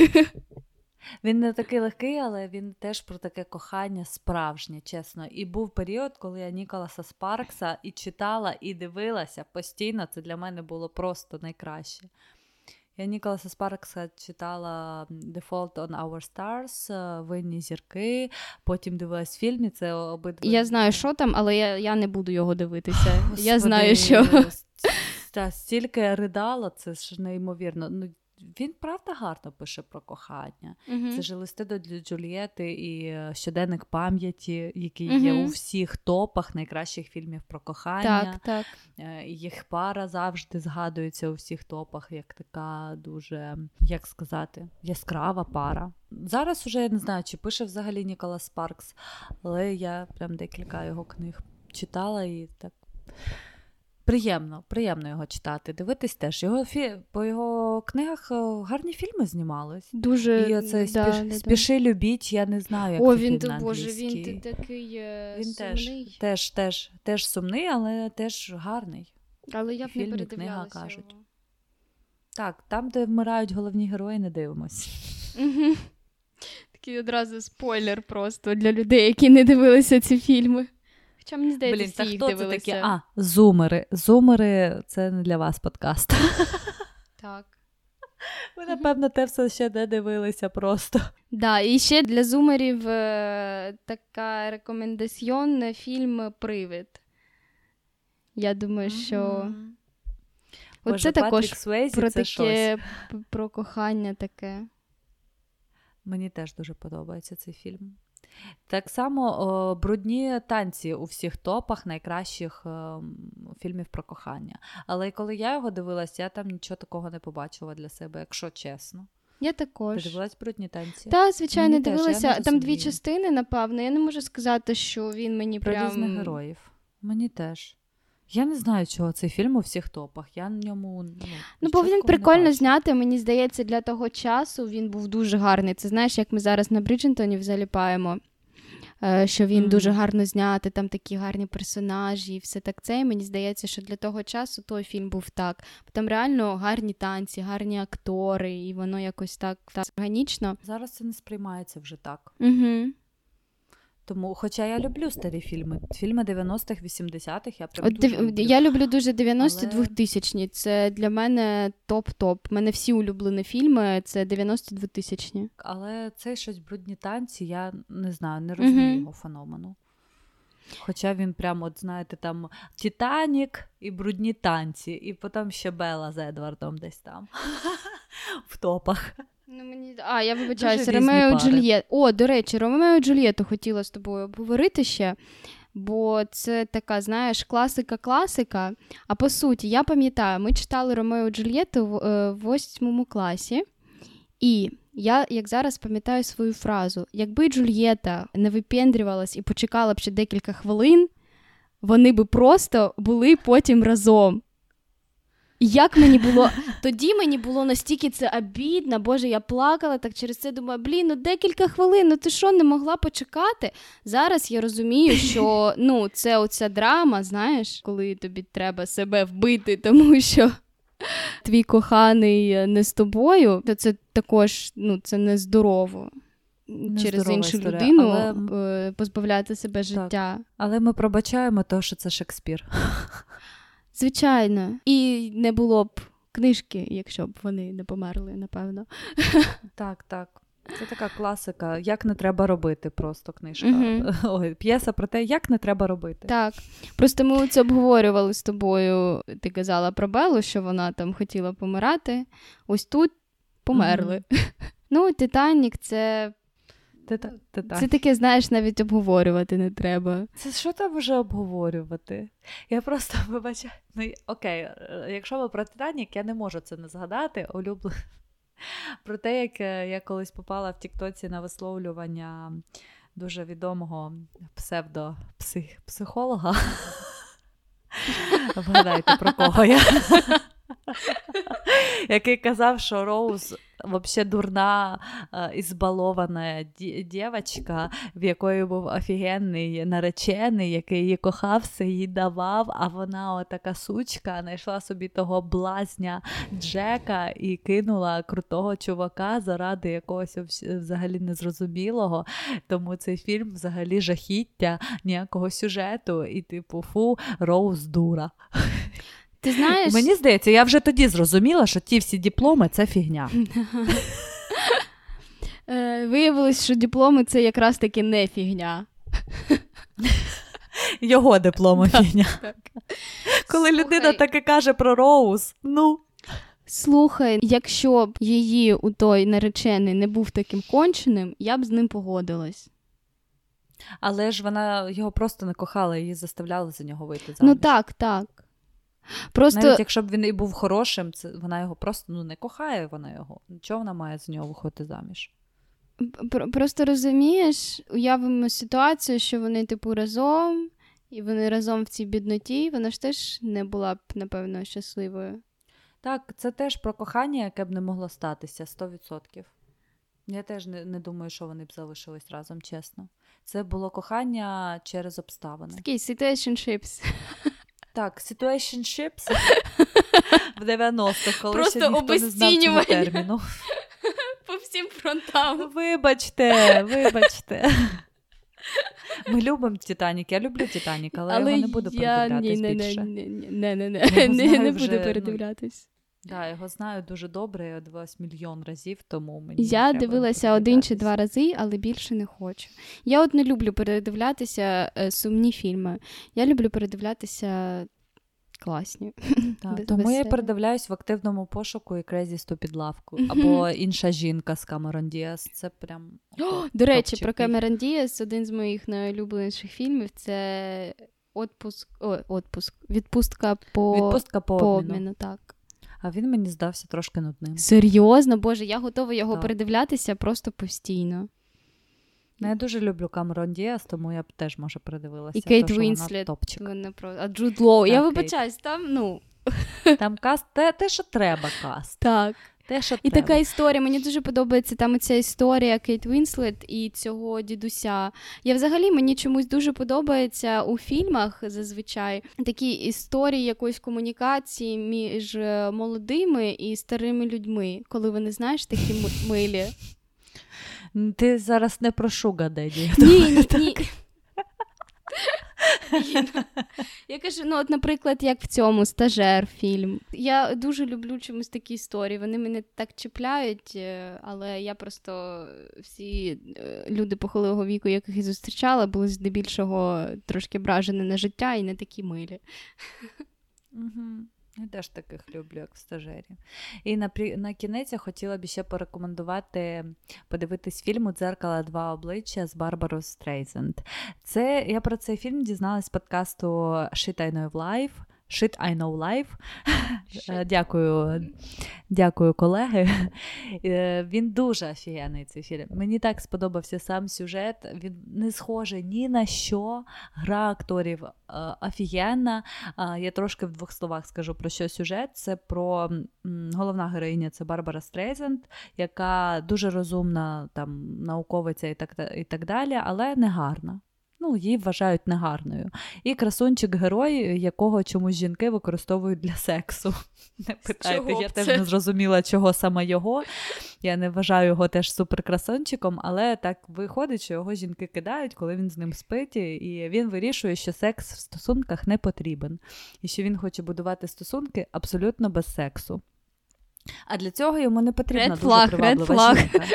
Він не такий легкий, але він теж про таке кохання справжнє, чесно. І був період, коли я Ніколаса Спаркса і читала, і дивилася постійно. Це для мене було просто найкраще. Я Ніколаса Спаркса читала «Default on Our Stars», «Винні зірки», потім дивилась фільм, і це обидва. Я знаю, що там, але я, я не буду його дивитися. Господи, я знаю, що... Та, стільки я ридала, це ж неймовірно. Ну, він, правда, гарно пише про кохання. Uh-huh. Це ж «Листи до Джульєти» і «Щоденник пам'яті», який uh-huh. є у всіх топах найкращих фільмів про кохання. Так, так. Їх пара завжди згадується у всіх топах, як така дуже, як сказати, яскрава пара. Зараз уже, я не знаю, чи пише взагалі Ніколас Спаркс, але я прям декілька його книг читала і так... Приємно, приємно його читати, дивитись теж. Його фі... По його книгах гарні фільми знімались. Дуже, і оце да, спіш... да, «Спіши, да. любіть», я не знаю, як О, він на англійській. О, він, ти такий він сумний. Теж, теж, теж, теж сумний, але теж гарний. Але я б не передивлялася його. Так, там, де вмирають головні герої, не дивимось. Угу. Такий одразу спойлер просто для людей, які не дивилися ці фільми. Що мені здається, Блін, та всі їх дивилися. Такі? А, зумери. Зумери – це не для вас подкаст. Так. Ви, напевно, те все ще не дивилися просто. Так, да, і ще для зумерів така рекомендаціон фільм «Привид». Я думаю, що... Оце також про таке, про кохання таке. Мені теж дуже подобається цей фільм. Так само о, «Брудні танці» у всіх топах найкращих о, фільмів про кохання. Але коли я його дивилась, я там нічого такого не побачила для себе, якщо чесно. Я також. Ти дивилась «Брудні танці»? Так, звичайно, мені дивилася. Теж, там дві частини, напевно. Я не можу сказати, що він мені про прям... Про різних героїв. Мені теж. Я не знаю, чого цей фільм у всіх топах. Я на ньому... Ну, ну бо він прикольно знятий, мені здається, для того часу він був дуже гарний. Це, знаєш, як ми зараз на Бріджертонів заліпаємо, що він mm. дуже гарно знятий, там такі гарні персонажі і все так це. І мені здається, що для того часу той фільм був так. Там реально гарні танці, гарні актори, і воно якось так, так органічно. Зараз це не сприймається вже так. Угу. Тому, хоча я люблю старі фільми, фільми дев'яностих, вісімдесятих, я прям От, дуже люблю. Я люблю дуже дев'яності, але... двохтисячні, це для мене топ-топ. У мене всі улюблені фільми, це дев'яності, двохтисячні. Але це щось «Брудні танці», я не знаю, не розумію mm-hmm. його феномену. Хоча він прямо, от знаєте, там «Титанік» і «Брудні танці», і потім ще «Белла» з Едвардом десь там в топах. Ну, мені... А, я вибачаюся, Ромео і Джульєта. О, до речі, Ромео і Джульєту хотіла з тобою обговорити ще, бо це така, знаєш, класика-класика. А по суті, я пам'ятаю, ми читали Ромео і Джульєту в восьмому класі, і я, як зараз, пам'ятаю свою фразу. Якби Джульєта не випендрювалась і почекала б ще декілька хвилин, вони би просто були потім разом. Як мені було, тоді мені було настільки це обідно, боже, я плакала, так через це думаю, блін, ну декілька хвилин, ну ти що, не могла почекати? Зараз я розумію, що, ну, це оця драма, знаєш, коли тобі треба себе вбити, тому що твій коханий не з тобою, то це також, ну, це нездорово. Через іншу історія, людину але... позбавляти себе життя. Так. Але ми пробачаємо те, що це Шекспір. Звичайно. І не було б книжки, якщо б вони не померли, напевно. Так, так. Це така класика. Як не треба робити просто книжка. Угу. Ой, п'єса про те, як не треба робити. Так. Просто ми це обговорювали з тобою. Ти казала про Беллу, що вона там хотіла помирати. Ось тут померли. Угу. Ну, «Титанік» – це... Тита... Це таке, знаєш, навіть обговорювати не треба. Це що там вже обговорювати? Я просто вибачаю. Ну, окей, якщо ви про «Титанік», я не можу це не згадати. Улюблен... Про те, як я колись попала в тіктоці на висловлювання дуже відомого псевдопсихолога. Вгадайте, про кого я. Який казав, що Роуз вообще дурна, ізбалована дівчинка, в якої був офігенний наречений, який її кохався, її давав, а вона отака сучка, знайшла собі того блазня Джека і кинула крутого чувака заради якогось взагалі незрозумілого. Тому цей фільм взагалі жахіття, ніякого сюжету і типу фу, Роуз дура. Ти знаєш... Мені здається, я вже тоді зрозуміла, що ті всі дипломи – це фігня. Виявилось, що дипломи – це якраз таки не фігня. Його дипломи фігня. Коли людина так і каже про Роуз, ну... Слухай, якщо б її у той наречений не був таким конченим, я б з ним погодилась. Але ж вона його просто не кохала, її заставляла за нього вийти заміж. Ну так, так. Просто... Навіть якщо б він і був хорошим, це, вона його просто ну, не кохає, вона його. Чого вона має з нього виходити заміж? Просто розумієш, уявимо ситуацію, що вони типу разом, і вони разом в цій бідноті, вона ж теж не була б, напевно, щасливою. Так, це теж про кохання, яке б не могло статися, сто відсотків. Я теж не, не думаю, що вони б залишились разом, чесно. Це було кохання через обставини. Такий situationships. Так, situationships в дев'яностих, коли просто ще ніхто не знав цього терміну. По всім фронтам. Вибачте, вибачте. Ми любимо «Титанік», я люблю «Титанік», але, але я його не буду передивлятись не, більше. Не, не, не, не, не, не, не вже, буду передивлятись. Так, ну, да, його знаю дуже добре, я дивилася мільйон разів, тому мені я дивилася один чи два рази, але більше не хочу. Я от не люблю передивлятися сумні фільми. Я люблю передивлятися класні. Так, тому я передивляюсь в активному пошуку і Крейзі Ступід Лавку. Або інша жінка з Камерон Діас. Це прям... О, до речі, про Камерон Діас, один з моїх найулюбленіших фільмів, це «Отпуск», о, «Отпуск», «Відпустка по, Відпустка по, по обміну. обміну». Так. А він мені здався трошки нудним. Серйозно? Боже, я готова його так. передивлятися просто постійно. Я дуже люблю Камерон Діас, тому я б теж, може, передивилася. І Кейт Вінслет. А Джуд Лоу. Я вибачаюсь, там, ну... Там каст, те, те, що треба каст. Так. Те, що і треба. Така історія, мені дуже подобається там ця історія Кейт Вінслет і цього дідуся. Я взагалі, мені чомусь дуже подобається у фільмах зазвичай такі історії якоїсь комунікації між молодими і старими людьми, коли вони, знаєш, такі милі. Ти зараз не про Шуга Деді. Ні, ні. Я кажу, ну от, наприклад, як в цьому «Стажер» фільм. Я дуже люблю чомусь такі історії, вони мене так чіпляють, але я просто всі люди похилого віку, яких я зустрічала, були здебільшого трошки ображені на життя і не такі милі. Угу. Я теж таких люблю, як в «Стажері». І на, на кінець я хотіла б ще порекомендувати подивитись фільм «У дзеркала два обличчя» з Барбарою Стрейзенд. Це, я про цей фільм дізналась з подкасту «Shit I Know Life». Shit I Know Life. Дякую. Дякую, колеги. Він дуже офігенний, цей фільм. Мені так сподобався сам сюжет. Він не схожий ні на що. Гра акторів офігенна. Я трошки в двох словах скажу, про що сюжет. Це про... Головна героїня – це Барбара Стрейзенд, яка дуже розумна там, науковиця і так, і так далі, але не гарна. Ну, її вважають негарною. І красунчик-герой, якого чомусь жінки використовують для сексу. Не питайте, я теж не зрозуміла, чого саме його. Я не вважаю його теж суперкрасунчиком, але так виходить, що його жінки кидають, коли він з ним спить, і він вирішує, що секс в стосунках не потрібен. І що він хоче будувати стосунки абсолютно без сексу. А для цього йому не потрібна red дуже flag, приваблива жінка.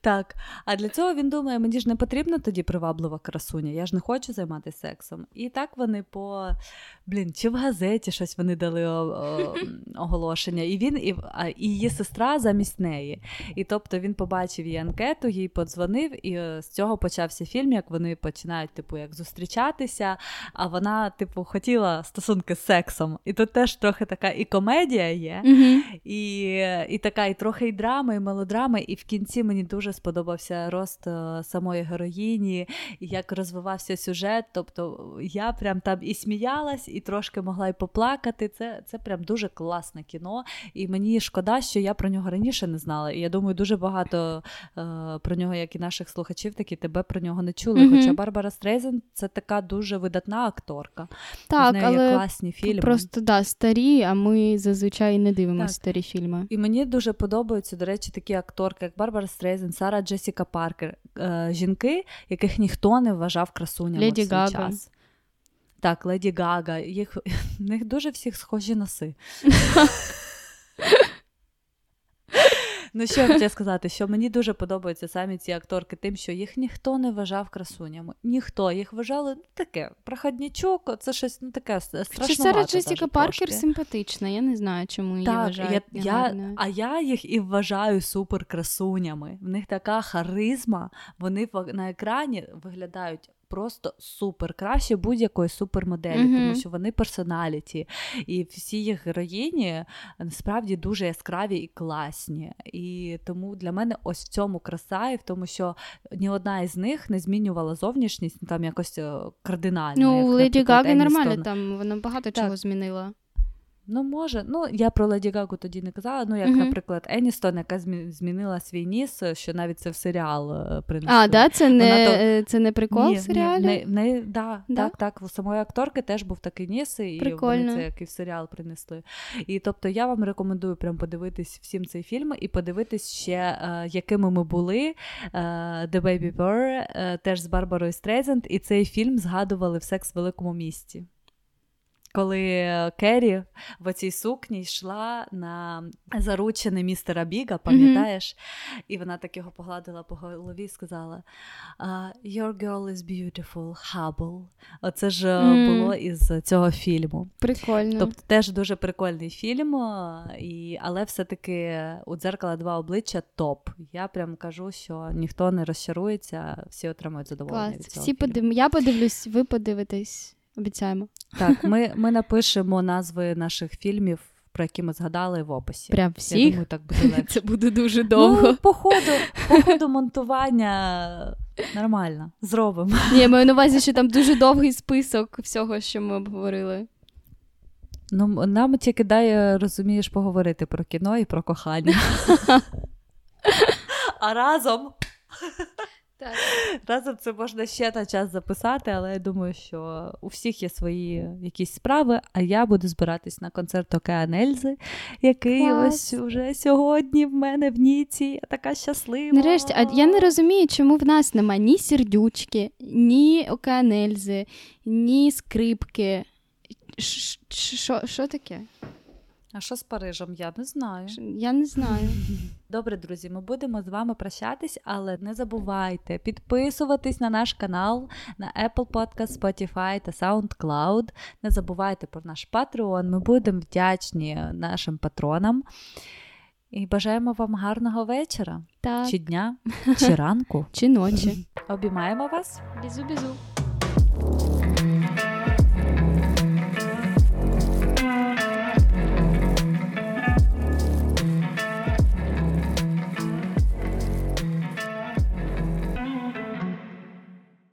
Так. А для цього він думає, мені ж не потрібна тоді приваблива красуня, я ж не хочу займатися сексом. І так вони по... Блін, чи в газеті щось вони дали о... О... оголошення. І він, і... і її сестра замість неї. І тобто він побачив її анкету, їй подзвонив, і з цього почався фільм, як вони починають, типу, як зустрічатися, а вона, типу, хотіла стосунки з сексом. І тут теж трохи така і комедія є, mm-hmm. і... І така, і трохи і драми, і мелодрами, і в кінці мені дуже сподобався рост самої героїні, і як розвивався сюжет, тобто я прям там і сміялась, і трошки могла й поплакати, це, це прям дуже класне кіно, і мені шкода, що я про нього раніше не знала, і я думаю, дуже багато е, про нього, як і наших слухачів, так і тебе про нього не чули, mm-hmm. хоча Барбара Стрейзен це така дуже видатна акторка, так, в неї але класні фільми. Просто, да, старі, а ми зазвичай не дивимося старі фільми. І мені дуже подобаються, до речі, такі акторки, як Барбара Стрейзен, Сара Джесіка Паркер, е, жінки, яких ніхто не вважав красунями в свій час. Так, Леді Гага. Їх, в них дуже всіх схожі носи. Ну, що я хотіла сказати, що мені дуже подобаються самі ці акторки тим, що їх ніхто не вважав красунями. Ніхто. Їх вважали, ну, таке, проходнячок, це щось, ну, таке страшновато. Чи Сара Джесіка Паркер симпатична, я не знаю, чому її так, вважають. Я, я, а я їх і вважаю суперкрасунями. В них така харизма, вони на екрані виглядають просто супер, краще будь-якої супермоделі, mm-hmm. тому що вони персоналіті. І всі їх героїні насправді дуже яскраві і класні. І тому для мене ось в цьому краса, і в тому, що ні одна із них не змінювала зовнішність там якось кардинально. Ну, як, у Леді Гаги нормально, там вона багато так. чого змінила. Ну, може. Ну, я про Леді Гагу тоді не казала. Ну, як, mm-hmm. наприклад, Еністон, яка змінила свій ніс, що навіть це в серіал принесли. А, да? Це не, то... це не прикол ні, в серіалі? Ні, не, не, да, да? Так, так. У самої акторки теж був такий ніс, і прикольно. Вони це, як і в серіал принесли. І, тобто, я вам рекомендую прям подивитись всім цей фільм і подивитись ще, якими ми були. The Baby Bird, теж з Барбарою Стрейзенд, і цей фільм згадували в «Секс в великому місті». Коли Керрі в цій сукні йшла на заручене містера Біга, пам'ятаєш? Mm-hmm. І вона так його погладила по голові і сказала «Your girl is beautiful, Hubble». Оце ж mm-hmm. було із цього фільму. Прикольно. Тобто теж дуже прикольний фільм, і, але все-таки «У дзеркала два обличчя» топ. Я прям кажу, що ніхто не розчарується, всі отримують задоволення Клас. Від цього всі подив... Я подивлюсь, ви подивитесь. Обіцяємо. Так, ми, ми напишемо назви наших фільмів, про які ми згадали, в описі. Прям всіх? Я думаю, так буде легше. Це буде дуже довго. Ну, по ходу, по ходу монтування нормально, зробимо. Ні, я маю на увазі, що там дуже довгий список всього, що ми обговорили. Ну, нам тільки дає, розумієш, поговорити про кіно і про кохання. А разом... Так. Разом це можна ще на час записати, але я думаю, що у всіх є свої якісь справи, а я буду збиратись на концерт Океан Ельзи, який Клас. Ось уже сьогодні в мене в Ніці. Я така щаслива. Нарешті, а я не розумію, чому в нас нема ні сердючки, ні Океан Ельзи, ні скрипки. Що таке? А що з Парижем? Я не знаю. Я не знаю. Добре, друзі, ми будемо з вами прощатись, але не забувайте підписуватись на наш канал, на Apple Podcast, Spotify та SoundCloud. Не забувайте про наш Patreon. Ми будемо вдячні нашим патронам. І бажаємо вам гарного вечора. Так. Чи дня, чи ранку, чи ночі. Обіймаємо вас. Бізу-бізу.